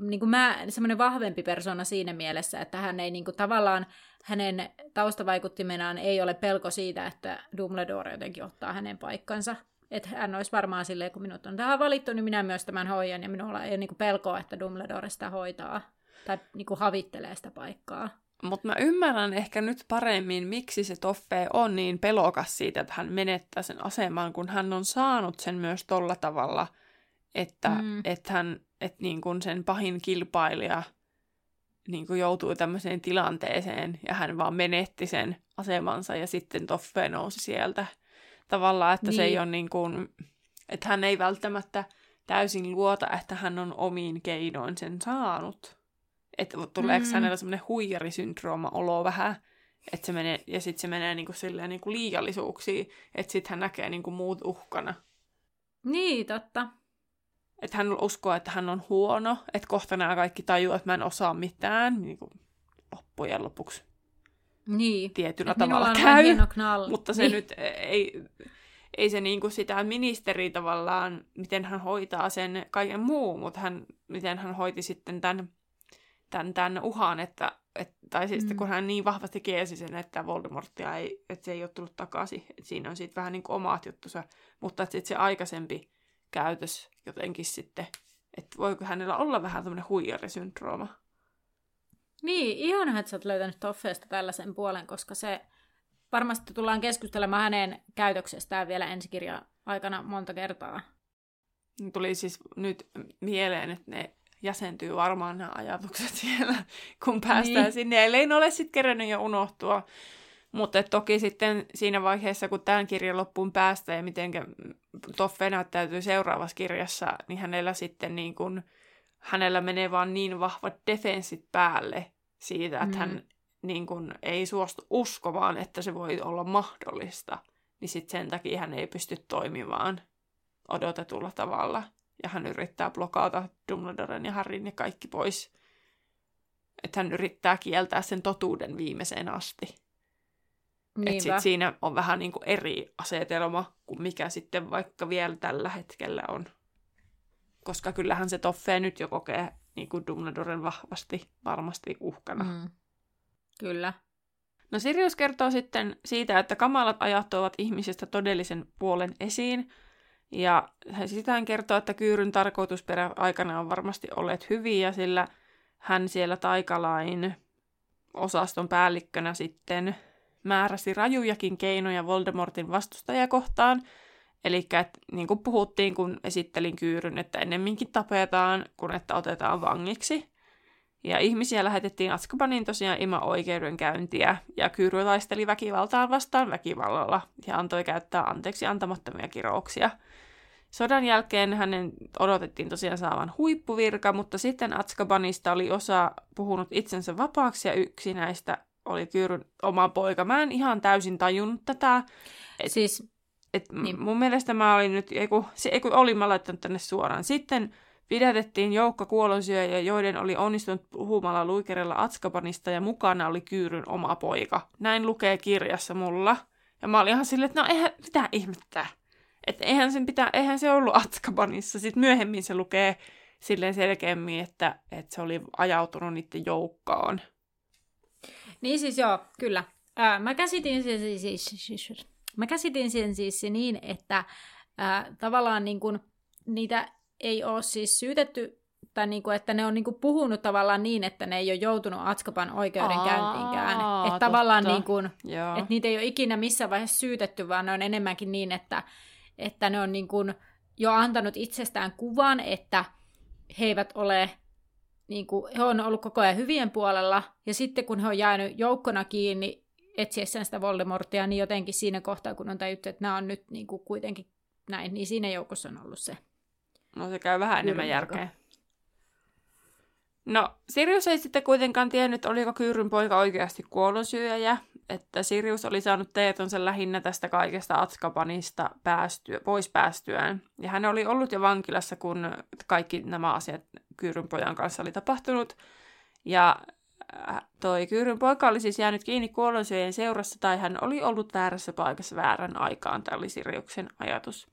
niin kuin semmoinen vahvempi persona siinä mielessä, että hän ei niin kuin tavallaan, hänen taustavaikuttimenaan ei ole pelko siitä, että Dumbledore jotenkin ottaa hänen paikkansa. Että hän olisi varmaan silleen, kun minut on tähän valittu, niin minä myös tämän hoidan, ja minulla ei ole niin kuin pelkoa, että Dumbledore sitä hoitaa tai niin kuin havittelee sitä paikkaa. Mutta mä ymmärrän ehkä nyt paremmin, miksi se Toffe on niin pelokas siitä, että hän menettää sen aseman, kun hän on saanut sen myös tolla tavalla, että et niin kun sen pahin kilpailija niin kun joutuu tämmöiseen tilanteeseen, ja hän vaan menetti sen asemansa, ja sitten Toffe nousi sieltä tavallaan, että se ei ole niin kun, että hän ei välttämättä täysin luota, että hän on omiin keinoin sen saanut. Että tuleeko hänellä semmoinen huijarisyndrooma-olo vähän, että se menee, ja sitten se menee niinku silleen niinku liiallisuuksiin, että sitten hän näkee niinku muut uhkana. Niin, totta. Että hän uskoo, että hän on huono, että kohta nämä kaikki tajuu, että mä en osaa mitään, niinku loppujen lopuksi. Niin. Tietyllä tavalla käy, mutta se nyt ei se niinku sitä ministeri tavallaan, miten hän hoitaa sen kaiken muun, mutta miten hän hoiti sitten tämän uhan, tai siis, kun hän niin vahvasti kielsi sen, että Voldemortia ei, että se ei ole tullut takaisin. Et siinä on sitten vähän niin kuin omat juttunsa, mutta sitten se aikaisempi käytös jotenkin sitten, että voiko hänellä olla vähän tämmöinen huijarisyndrooma. Niin, ihanaa, että sä oot löytänyt Toffeesta tällaisen puolen, koska se varmasti tullaan keskustelemaan hänen käytöksestään vielä ensikirjan aikana monta kertaa. Tuli siis nyt mieleen, että ne jäsentyy varmaan nämä ajatukset siellä, kun päästään sinne, ellei ne ole sitten kerännyt jo unohtua. Mutta toki sitten siinä vaiheessa, kun tämän kirjan loppuun päästään ja miten Toffe näyttäytyy seuraavassa kirjassa, niin hänellä sitten niin kun, hänellä menee vaan niin vahvat defenssit päälle siitä, että hän niin kun, ei suostu uskomaan, että se voi olla mahdollista. Niin sitten sen takia hän ei pysty toimimaan odotetulla tavalla. Ja hän yrittää blokata Dumbledoren ja Harryn ja kaikki pois. Että hän yrittää kieltää sen totuuden viimeiseen asti. Että sitten siinä on vähän niin kuin eri asetelma kuin mikä sitten vaikka vielä tällä hetkellä on. Koska kyllähän se Toffe nyt jo kokee niin kuin Dumbledoren vahvasti, varmasti uhkana. Kyllä. No Sirius kertoo sitten siitä, että kamalat ajat ovat ihmisestä todellisen puolen esiin. Ja sitä hän kertoo, että Kyyryn tarkoitusperä aikana on varmasti olleet hyviä, sillä hän siellä taikalain osaston päällikkönä sitten määräsi rajujakin keinoja Voldemortin vastustajia kohtaan. Eli niin kuin puhuttiin, kun esittelin Kyyryn, että ennemminkin tapetaan, kun että otetaan vangiksi. Ja ihmisiä lähetettiin Azkabaniin tosiaan ilman oikeudenkäyntiä, ja Kyyry taisteli väkivaltaan vastaan väkivallalla, ja antoi käyttää anteeksi antamattomia kirouksia. Sodan jälkeen hänen odotettiin tosiaan saavan huippuvirka, mutta sitten Azkabanista oli osa puhunut itsensä vapaaksi, ja yksi näistä oli Kyyryn oma poika. Mä en ihan täysin tajunnut tätä. Mun mielestä mä olin nyt, mä laittanut tänne suoraan sitten. Pidätettiin joukko kuolonsyöjiä, joiden oli onnistunut puhumalla luikerella Azkabanista, ja mukana oli Kyyryn oma poika. Näin lukee kirjassa mulla. Ja mä olin ihan silleen, että no eihän mitään ihmettää. Että eihän se ollut Azkabanissa. Sitten myöhemmin se lukee silleen selkeämmin, että se oli ajautunut niiden joukkoon. Niin siis joo, kyllä. Mä käsitin sen siis niin, että tavallaan niin kuin niitä ei ole siis syytetty Tai niinku, että ne on niinku puhunut tavallaan niin, että ne ei ole joutunut Azkaban oikeudenkäyntiinkään. Että tavallaan niinku, et niitä ei ole ikinä missään vaiheessa syytetty, vaan ne on enemmänkin niin, että ne on niinku jo antanut itsestään kuvan, että he eivät ole, niinku, he on ollut koko ajan hyvien puolella. Ja sitten kun he on jäänyt joukkona kiinni etsiessään sitä Voldemortia, niin jotenkin siinä kohtaa, kun on tajuttu, että nämä on nyt niinku kuitenkin näin, niin siinä joukossa on ollut se. No se käy vähän enemmän järkeä. No, Sirius ei sitten kuitenkaan tiennyt, oliko Kyyryn poika oikeasti kuolonsyöjä, että Sirius oli saanut tietonsa lähinnä tästä kaikesta Azkabanista pois päästyään. Ja hän oli ollut jo vankilassa, kun kaikki nämä asiat Kyyryn pojan kanssa oli tapahtunut. Ja toi Kyyryn poika oli siis jäänyt kiinni kuolonsyöjien seurassa, tai hän oli ollut väärässä paikassa väärän aikaan, tämä oli Siriuksen ajatus.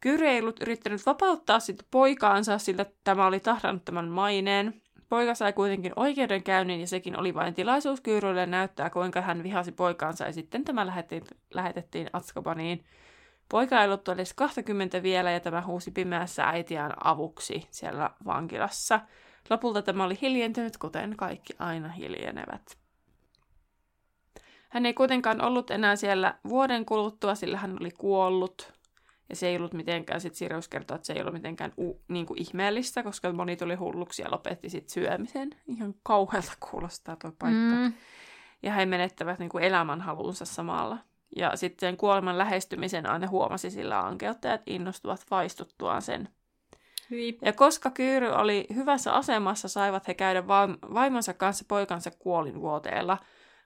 Kyry ei ollut yrittänyt vapauttaa sitten poikaansa, sillä tämä oli tahdannut tämän maineen. Poika sai kuitenkin oikeudenkäynnin ja sekin oli vain tilaisuus Kyrylle näyttää, kuinka hän vihasi poikaansa ja sitten tämä lähetettiin Azkabaniin. Poika ei ollut edes 20 vielä ja tämä huusi pimeässä äitiään avuksi siellä vankilassa. Lopulta tämä oli hiljentynyt, kuten kaikki aina hiljenevät. Hän ei kuitenkaan ollut enää siellä vuoden kuluttua, sillä hän oli kuollut. Ja se ei ollut mitenkään, sitten Sirius kertoo, että se ei ollut mitenkään niinku ihmeellistä, koska moni tuli hulluksi ja lopetti sitten syömisen. Ihan kauhealta kuulostaa tuo paikka. Ja he menettävät niinku elämänhalunsa samalla. Ja sitten kuoleman lähestymisen aina huomasi sillä ankeuttajat innostuvat vaistuttuaan sen. Hyvin. Ja koska Kyyry oli hyvässä asemassa, saivat he käydä vaimonsa kanssa poikansa kuolinvuoteella.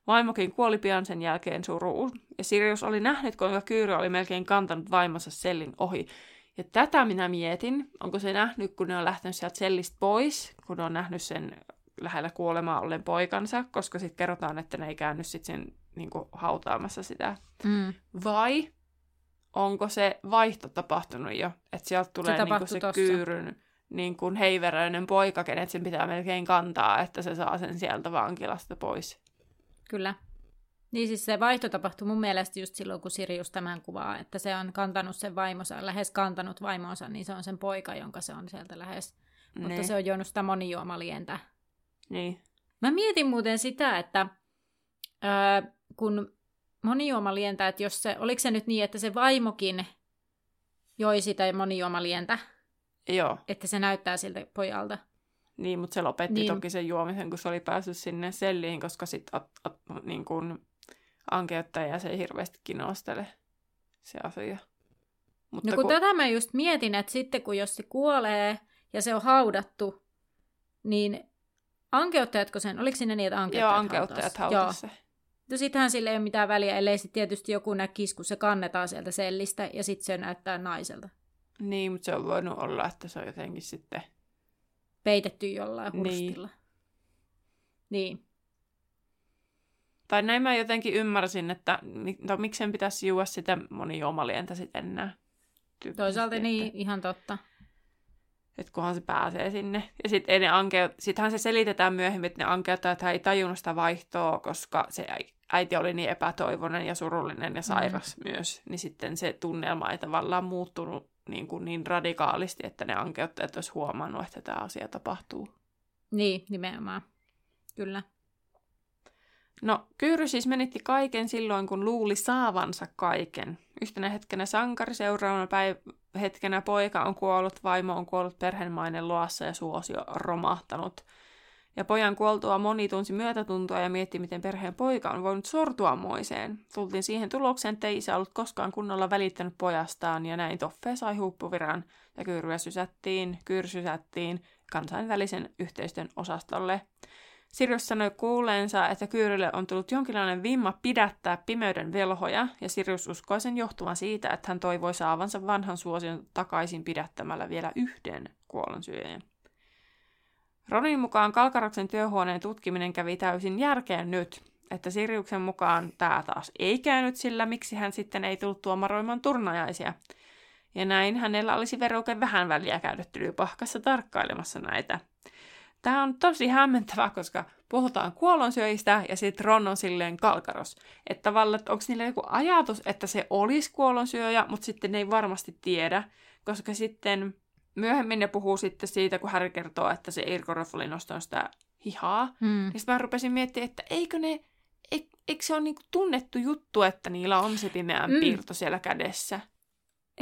Vaimokin kuoli pian sen jälkeen suruun, ja Sirius oli nähnyt, kuinka Kyry oli melkein kantanut vaimonsa sellin ohi. Ja tätä minä mietin, onko se nähnyt, kun ne on lähtenyt sieltä sellistä pois, kun on nähnyt sen lähellä kuolemaa ollen poikansa, koska sitten kerrotaan, että ne ei käynyt sitten sen niinku, hautaamassa sitä. Vai onko se vaihto tapahtunut jo, että sieltä tulee se, niinku, se Kyyryn niinku, heiveröinen poika, kenet sen pitää melkein kantaa, että se saa sen sieltä vankilasta pois. Kyllä. Niin siis se vaihto tapahtui mun mielestä just silloin, kun Sirius tämän kuvaa, että se on kantanut sen vaimonsa, lähes kantanut vaimonsa, niin se on sen poika, jonka se on sieltä lähes. Ne. Mutta se on juonut sitä monijuomalientä. Niin. Mä mietin muuten sitä, että kun monijuomalientä, että jos se, oliko se nyt niin, että se vaimokin joi sitä monijuomalientä? Joo. Että se näyttää siltä pojalta. Niin, mutta se lopetti niin. Toki sen juomisen, kun se oli päässyt sinne selliin, koska sitten niin ankeuttaja se ei hirveästi kinostele se asia. Mutta no kun tätä mä just mietin, että sitten kun jos se kuolee ja se on haudattu, niin ankeuttajatko sen? Oliko sinne niin, että ankeuttajat hautasi se? No sittenhän sille ei ole mitään väliä, ellei sitten tietysti joku näkisi, kun se kannetaan sieltä sellistä ja sitten se näyttää naiselta. Niin, mutta se on voinut olla, että se on jotenkin sitten peitetty jollain hurstilla. Niin. Tai näin mä jotenkin ymmärsin, että miksi sen pitäisi juoda sitä monijuomalientä sitten enää. Toisaalta että, niin, ihan totta. Että kunhan se pääsee sinne. Ja sitten sittenhän se selitetään myöhemmin, että ne ankeuttajat ei tajunnut sitä vaihtoa, koska se äiti oli niin epätoivoinen ja surullinen ja sairas myös. Niin sitten se tunnelma ei tavallaan muuttunut niin radikaalisti, että ne ankeuttajat olisi huomannut, että tämä asia tapahtuu. Niin, nimenomaan. Kyllä. No, Kyyry siis menetti kaiken silloin, kun luuli saavansa kaiken. Yhtenä hetkenä sankari, seuraavana hetkenä poika on kuollut, vaimo on kuollut, perheenmainen loassa ja suosio romahtanut. Ja pojan kuoltua moni tunsi myötätuntoa ja mietti, miten perheen poika on voinut sortua moiseen. Tultiin siihen tulokseen, että ei isä ollut koskaan kunnolla välittänyt pojastaan, ja näin Toffe sai huippuviran, ja Kyyry sysättiin kansainvälisen yhteistyön osastolle. Sirius sanoi kuuleensa, että Kyyrylle on tullut jonkinlainen vimma pidättää pimeyden velhoja, ja Sirius uskoi sen johtuvan siitä, että hän toivoi saavansa vanhan suosion takaisin pidättämällä vielä yhden kuolonsyöjän. Ronin mukaan Kalkkaroksen työhuoneen tutkiminen kävi täysin järkeen nyt, että Siriuksen mukaan tämä taas ei käynyt sillä, miksi hän sitten ei tullut tuomaroimaan turnajaisia. Ja näin hänellä olisi veruke vähän väliä käydä Tylypahkassa tarkkailemassa näitä. Tämä on tosi hämmentävää, koska puhutaan kuolonsyöjistä ja sitten Ron on silleen Kalkkaros. Että tavallaan, että onko niillä joku ajatus, että se olisi kuolonsyöjä, mutta sitten ne ei varmasti tiedä, koska sitten myöhemmin ne puhuu sitten siitä, kun Harry kertoo, että se Irkorov oli nostanut sitä hihaa. Niin sitten mä rupesin miettimään, että eikö se ole niinku tunnettu juttu, että niillä on se pimeän piirto siellä kädessä.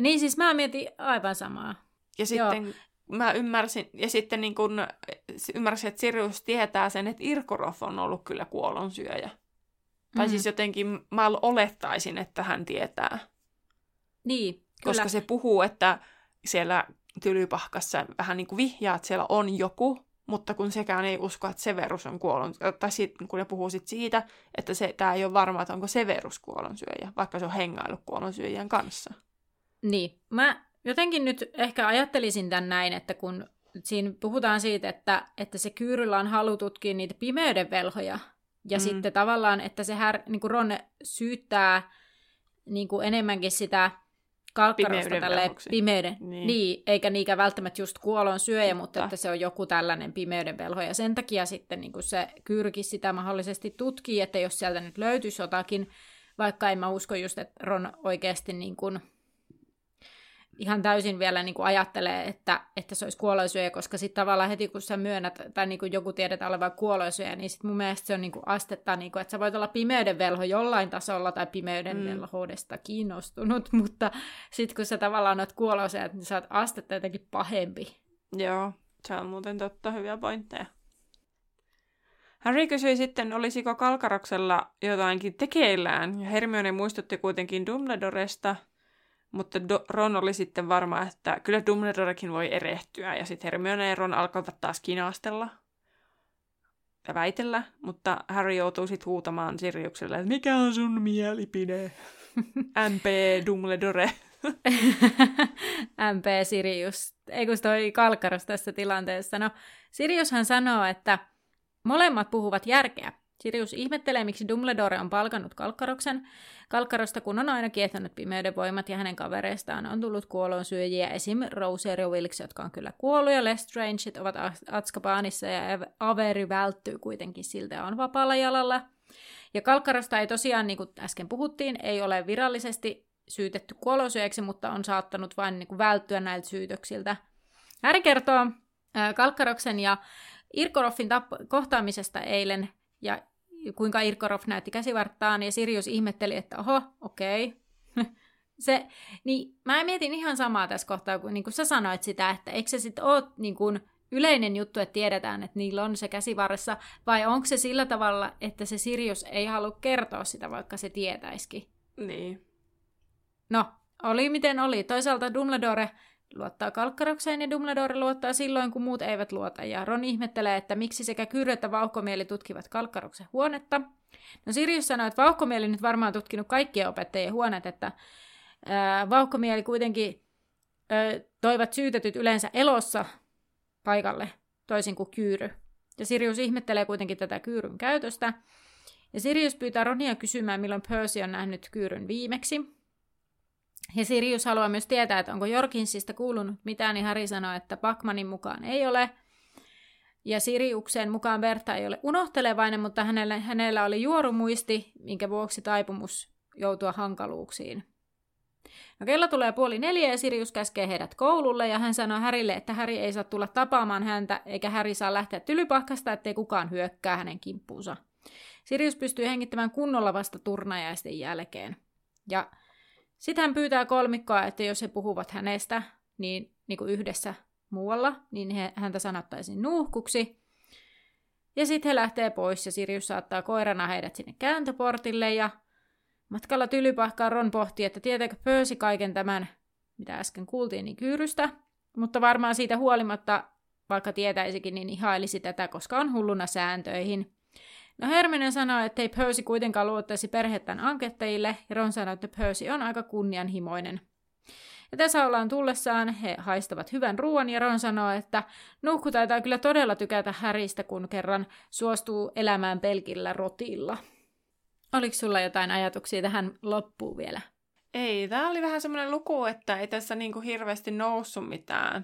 Niin siis mä mietin aivan samaa. Ja sitten mä ymmärsin, ja sitten niin kun ymmärsin, että Sirius tietää sen, että Irkorov on ollut kyllä kuolonsyöjä. Tai siis jotenkin mä olettaisin, että hän tietää. Niin, koska se puhuu, että siellä Tylypahkassa vähän niin kuin vihjaa, että siellä on joku, mutta kun sekään ei usko, että Severus on kuollut. Tai sitten kun ne puhuu sit siitä, että tämä ei ole varma, että onko Severus kuolonsyöjä, vaikka se on hengaillut kuolonsyöjien kanssa. Niin, mä jotenkin nyt ehkä ajattelisin tämän näin, että kun siinä puhutaan siitä, että se Kyryllä on halu tutkia niitä pimeyden velhoja, ja sitten tavallaan, että se niin kuin Ron syyttää niin kuin enemmänkin sitä Kalkkarosta tälleen pimeyden. Niin, eikä niinkään välttämättä just kuolon syöjä, mutta että se on joku tällainen pimeyden velho. Ja sen takia sitten niin kuin se Kyrki sitä mahdollisesti tutkii, että jos sieltä nyt löytyisi jotakin, vaikka en mä usko just, että Ron oikeasti niin kuin ihan täysin vielä niin kuin ajattelee, että se olisi kuolonsyöjä, koska sitten tavallaan heti kun sä myönnät, tai niin kuin joku tiedetään olevan kuolonsyöjä, niin sitten mun mielestä se on niin kuin astetta, niin kuin, että sä voit olla pimeyden velho jollain tasolla, tai pimeyden velhoudesta kiinnostunut, mutta sitten kun sä tavallaan oot kuolonsyöjä, niin sä oot astetta jotenkin pahempi. Joo, se on muuten totta, hyviä pointteja. Harry kysyi sitten, olisiko Kalkkaroksella jotainkin tekeillään, ja Hermione muistutti kuitenkin Dumbledoresta, mutta Ron oli sitten varma, että kyllä Dumbledorekin voi erehtyä, ja sitten Hermione ja Ron alkoivat taas kinastella ja väitellä, mutta Harry joutuu sitten huutamaan Siriukselle, että mikä on sun mielipide? MP Dumbledore. MP Sirius. Eikö toi Kalkkaros tässä tilanteessa? No, Siriushan sanoo, että molemmat puhuvat järkeä. Sirius ihmettelee, miksi Dumbledore on palkannut Kalkkarosta, kun on aina kiehtonut pimeyden voimat ja hänen kavereistaan on tullut kuolonsyöjiä, esim. Rosario Wilks, jotka on kyllä kuollut, ja Lestrangeit ovat Azkabanissa, ja Avery välttyy kuitenkin siltä ja on vapaalla jalalla. Ja Kalkkarosta ei tosiaan, niin kuin äsken puhuttiin, ei ole virallisesti syytetty kuolonsyöjäksi, mutta on saattanut vain niin kuin välttyä näiltä syytöksiltä. Harry kertoo Kalkkaroksen ja Irkorovin kohtaamisesta eilen, ja kuinka Irkorov näytti käsivarttaan, ja Sirius ihmetteli, että oho, okei. Se, niin mä mietin ihan samaa tässä kohtaa, kun niin sä sanoit sitä, että eikö se sitten ole niin kun yleinen juttu, että tiedetään, että niillä on se käsivarressa, vai onko se sillä tavalla, että se Sirius ei halua kertoa sitä, vaikka se tietäisikin? Niin. No, oli miten oli. Toisaalta Dumbledore luottaa Kalkkarokseen ja Dumbledore luottaa silloin, kun muut eivät luota. Ja Ron ihmettelee, että miksi sekä Kyry että Vauhkomieli tutkivat Kalkkaroksen huonetta. No Sirius sanoi, että Vauhkomieli nyt varmaan tutkinut kaikkien opettajien huoneet, että Vauhkomieli kuitenkin toivat syytetyt yleensä elossa paikalle, toisin kuin Kyry. Ja Sirius ihmettelee kuitenkin tätä Kyyryn käytöstä. Ja Sirius pyytää Ronia kysymään, milloin Percy on nähnyt Kyyryn viimeksi. Ja Sirius haluaa myös tietää, että onko Jorkinsista kuulunut mitään, niin Harry sanoi, että Bagmanin mukaan ei ole. Ja Siriuksen mukaan Bertta ei ole unohtelevainen, mutta hänellä oli juorumuisti, minkä vuoksi taipumus joutua hankaluuksiin. No kello tulee 3:30 ja Sirius käskee heidät koululle ja hän sanoo Harrylle, että Harry ei saa tulla tapaamaan häntä eikä Harry saa lähteä Tylypahkasta, ettei kukaan hyökkää hänen kimppuunsa. Sirius pystyy hengittämään kunnolla vasta turnajaisten jälkeen. Ja sitten hän pyytää kolmikkoa, että jos he puhuvat hänestä niin kuin yhdessä muualla, niin häntä sanottaisiin nuuhkuksi. Ja sitten he lähtee pois ja Sirius saattaa koirana heidät sinne kääntöportille. Ja matkalla Tylypahkaan Ron pohtii, että tietääkö Percy kaiken tämän, mitä äsken kuultiin, niin Kyyrystä. Mutta varmaan siitä huolimatta, vaikka tietäisikin, niin ihailisi tätä, koska on hulluna sääntöihin. No Hermione sanoi, että ei Percy kuitenkaan luottaisi perhettään ankettajille, ja Ron sanoi, että Percy on aika kunnianhimoinen. Ja tässä ollaan tullessaan, he haistavat hyvän ruoan, ja Ron sanoi, että nuhku taitaa kyllä todella tykätä Harrystä, kun kerran suostuu elämään pelkillä rotilla. Oliko sulla jotain ajatuksia tähän loppuun vielä? Ei, tämä oli vähän semmoinen luku, että ei tässä niinku hirveästi noussut mitään.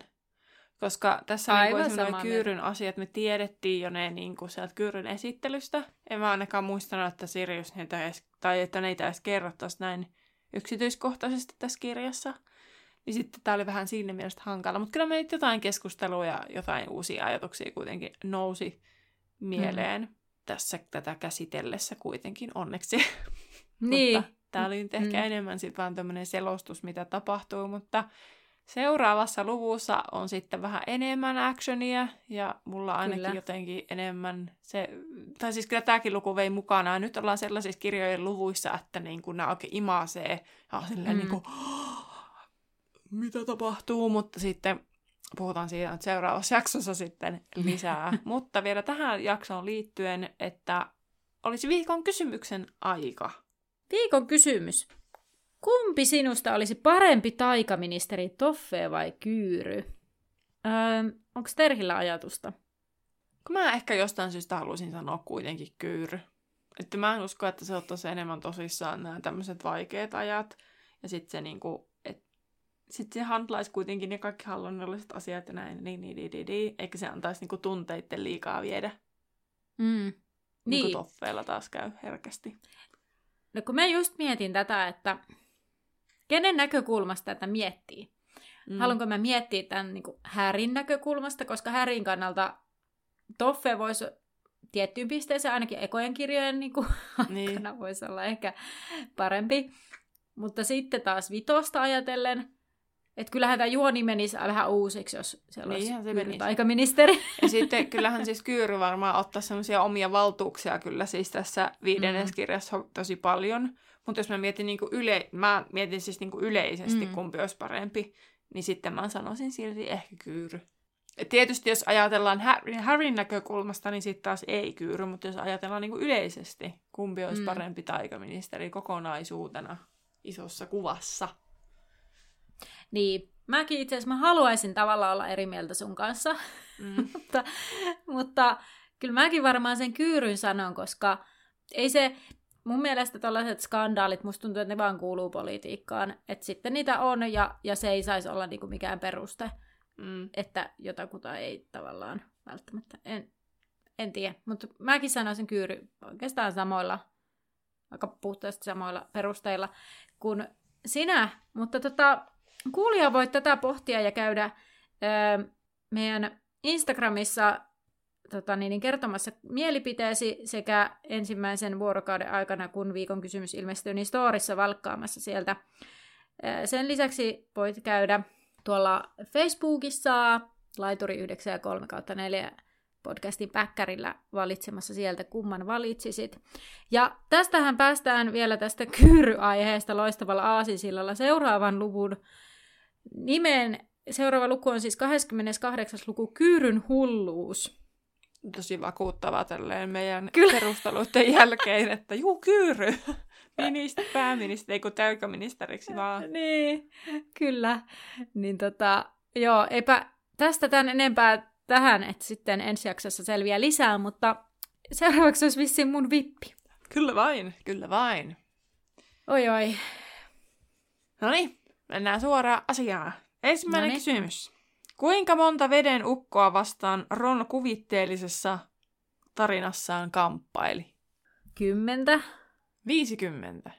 Koska tässä niinku Kyyryn asiat, me tiedettiin jo ne niinku sieltä Kyyryn esittelystä. En mä ainakaan muistanut, että Sirius niitä edes, tai että niitä edes kerrottaisi näin yksityiskohtaisesti tässä kirjassa. Niin sitten tämä oli vähän siinä mielessä hankala. Mutta kyllä meillä jotain keskustelua ja jotain uusia ajatuksia kuitenkin nousi mieleen tässä tätä käsitellessä kuitenkin onneksi. Niin. Mutta tämä oli nyt ehkä enemmän sitten vaan tämmöinen selostus, mitä tapahtuu, mutta seuraavassa luvussa on sitten vähän enemmän actionia, ja mulla ainakin kyllä jotenkin enemmän se, tai siis kyllä tämäkin luku vei mukanaan. Nyt ollaan sellaisissa kirjojen luvuissa, että niin kuin nämä oikein imasee, ja on silleen niin kuin, mitä tapahtuu, mutta sitten puhutaan siitä nyt seuraavassa jaksossa sitten lisää. Mutta vielä tähän jaksoon liittyen, että olisi viikon kysymyksen aika. Viikon kysymys. Kumpi sinusta olisi parempi taikaministeri, Toffe vai Kyyry? Onko Terhillä ajatusta? Mä ehkä jostain syystä haluaisin sanoa kuitenkin Kyyry. Että mä en usko, että se ottaisi enemmän tosissaan nämä tämmöiset vaikeat ajat. Ja sitten se niinku, sitten se handlaisi kuitenkin ne kaikki hallinnolliset asiat ja näin, eikä se antaisi niinku tunteitten liikaa viedä. Niin kuin Toffeella taas käy herkästi. No kun mä just mietin tätä, että kenen näkökulmasta tätä miettii. Haluanko mä miettiä tämän niin kuin Härin näkökulmasta, koska Härin kannalta Toffe voisi tiettyyn pisteeseen, ainakin ekojen kirjojen niin kuin aikana voisi olla ehkä parempi. Mutta sitten taas vitosta ajatellen, että kyllähän tämä juoni menisi vähän uusiksi, jos siellä olisi taikaministeri. Ja sitten kyllähän siis Kyyry varmaan ottaa semmoisia omia valtuuksia kyllä siis tässä viidennes kirjassa tosi paljon. Mutta jos mä mietin, niin kuin mä mietin siis niin kuin yleisesti, kumpi olisi parempi, niin sitten mä sanoisin silti ehkä Kyyry. Et tietysti jos ajatellaan Harryn näkökulmasta, niin sitten taas ei Kyyry, mutta jos ajatellaan niin kuin yleisesti, kumpi olisi parempi taikaministeri kokonaisuutena isossa kuvassa. Niin, mäkin itse asiassa haluaisin tavallaan olla eri mieltä sun kanssa, mutta kyllä mäkin varmaan sen Kyyryn sanon, koska ei se, mun mielestä tällaiset skandaalit, musta tuntuu, että ne vaan kuuluu politiikkaan, että sitten niitä on ja se ei saisi olla niinku mikään peruste, että jotakuta ei tavallaan välttämättä, en tiedä, mutta mäkin sanoisin Kyyry oikeastaan samoilla, aika puhtaasti samoilla perusteilla kuin sinä, mutta kuulija voi tätä pohtia ja käydä meidän Instagramissa kertomassa mielipiteesi sekä ensimmäisen vuorokauden aikana, kun viikon kysymys ilmestyy, niin storissa valkkaamassa sieltä. Sen lisäksi voit käydä tuolla Facebookissa laituri 9,3/4 podcastin päkkärillä valitsemassa sieltä, kumman valitsisit. Ja tästähän päästään vielä tästä Kyyry-aiheesta loistavalla aasinsillalla seuraavan luvun nimeen. Seuraava luku on siis 28. luku, Kyyryn hulluus. Tosi vakuuttavaa tälleen meidän perusteluiden jälkeen, että juu, Kyyry! Pääministeri, ei kun taikaministeriksi vaan. Niin, kyllä. Niin joo, eipä tästä tämän enempää tähän, että sitten ensi jaksossa selviää lisää, mutta seuraavaksi olisi vissiin mun vippi. Kyllä vain, kyllä vain. Oi. Noniin, mennään suoraan asiaan. Ensimmäinen kysymys. Kuinka monta veden ukkoa vastaan Ron kuvitteellisessa tarinassaan kamppaili? 10. 50.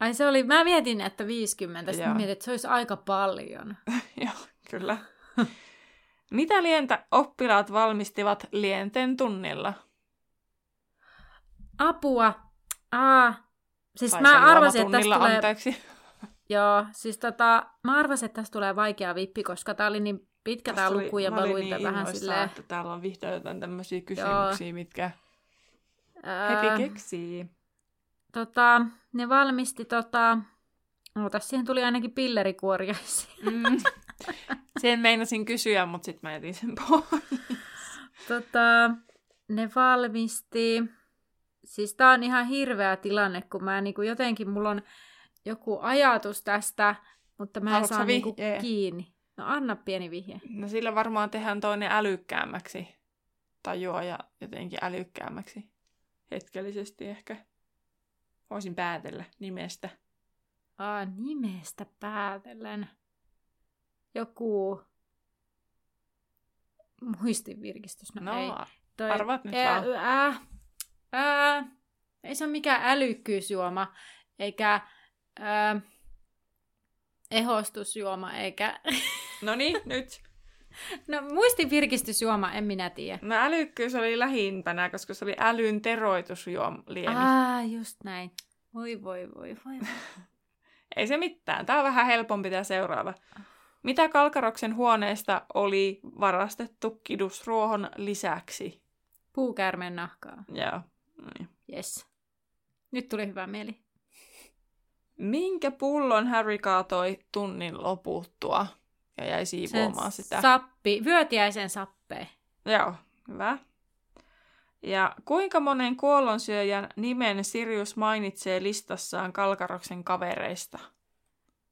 Ai se oli, mä mietin, että 50, sitten mietin, että se olisi aika paljon. Joo, kyllä. Mitä lientä oppilaat valmistivat lienten tunnilla? Apua. Siis mä arvasin, että tässä tulee... Joo, siis mä arvasin, että tässä tulee vaikea vippi, koska tää oli niin pitkä tää luku ja mä luin niin vähän silleen. Että täällä on vihdoin jotain tämmöisiä kysymyksiä, mitkä heti keksii. Ne valmisti siihen tuli ainakin pillerikuoriaisia. Sen meinasin kysyä, mutta sitten mä jätin sen pois. Ne valmisti... Siis tää on ihan hirveä tilanne, kun mä niinku jotenkin... Mulla on joku ajatus tästä, mutta mä en saa niinku kiinni. No anna pieni vihje. No sillä varmaan tehdään toinen älykkäämmäksi. Tajua ja jotenkin älykkäämmäksi. Hetkellisesti ehkä. Voisin päätellä nimestä. Nimestä päätellen. Joku muistivirkistys. Arvaat nyt vaan. Ei se ole mikään älykkyysjuoma, eikä ehostusjuoma eikä... No niin, nyt. No muistin virkistysjuoma, en minä tiedä. No älykkyys oli lähimpänä, koska se oli älyn teroitusjuoma liemi. Aa, just näin. Voi. Ei se mitään. Tää on vähän helpompi tää seuraava. Mitä Kalkkaroksen huoneesta oli varastettu kidusruohon lisäksi? Puukäärmeen nahkaa. Joo. Niin. Yes. Nyt tuli hyvä mieli. Minkä pullon Harry kaatoi tunnin loputtua ja jäi siivoamaan sitä? Vyötiäisen sappeen. Joo, hyvä. Ja kuinka monen kuollonsyöjän nimen Sirius mainitsee listassaan Kalkkaroksen kavereista?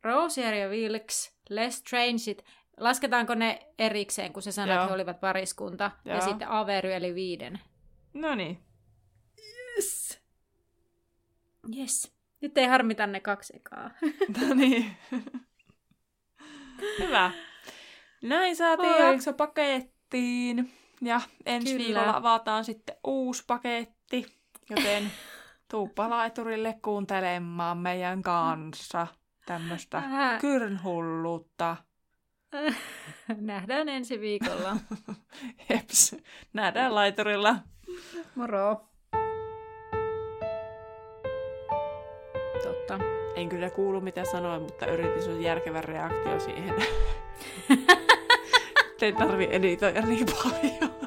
Rosario Wilks, Lestrangeit. Lasketaanko ne erikseen, kun se sanoi, että he olivat pariskunta? Joo. Ja sitten Avery, eli 5. No niin. Yes. Yes. Nyt ei harmita ne 2 ekaa. No niin. Hyvä. Näin saatiin jakso pakettiin. Ja ensi viikolla avataan sitten uusi paketti. Joten tuu palaiturille kuuntelemaan meidän kanssa tämmöistä kyrnhulluutta. Nähdään ensi viikolla. Jeps. Nähdään laiturilla. Moro. Totta. En kyllä kuulu mitä sanoin, mutta yritin sun järkevän reaktio siihen. Te ei tarvii editoida niin paljon.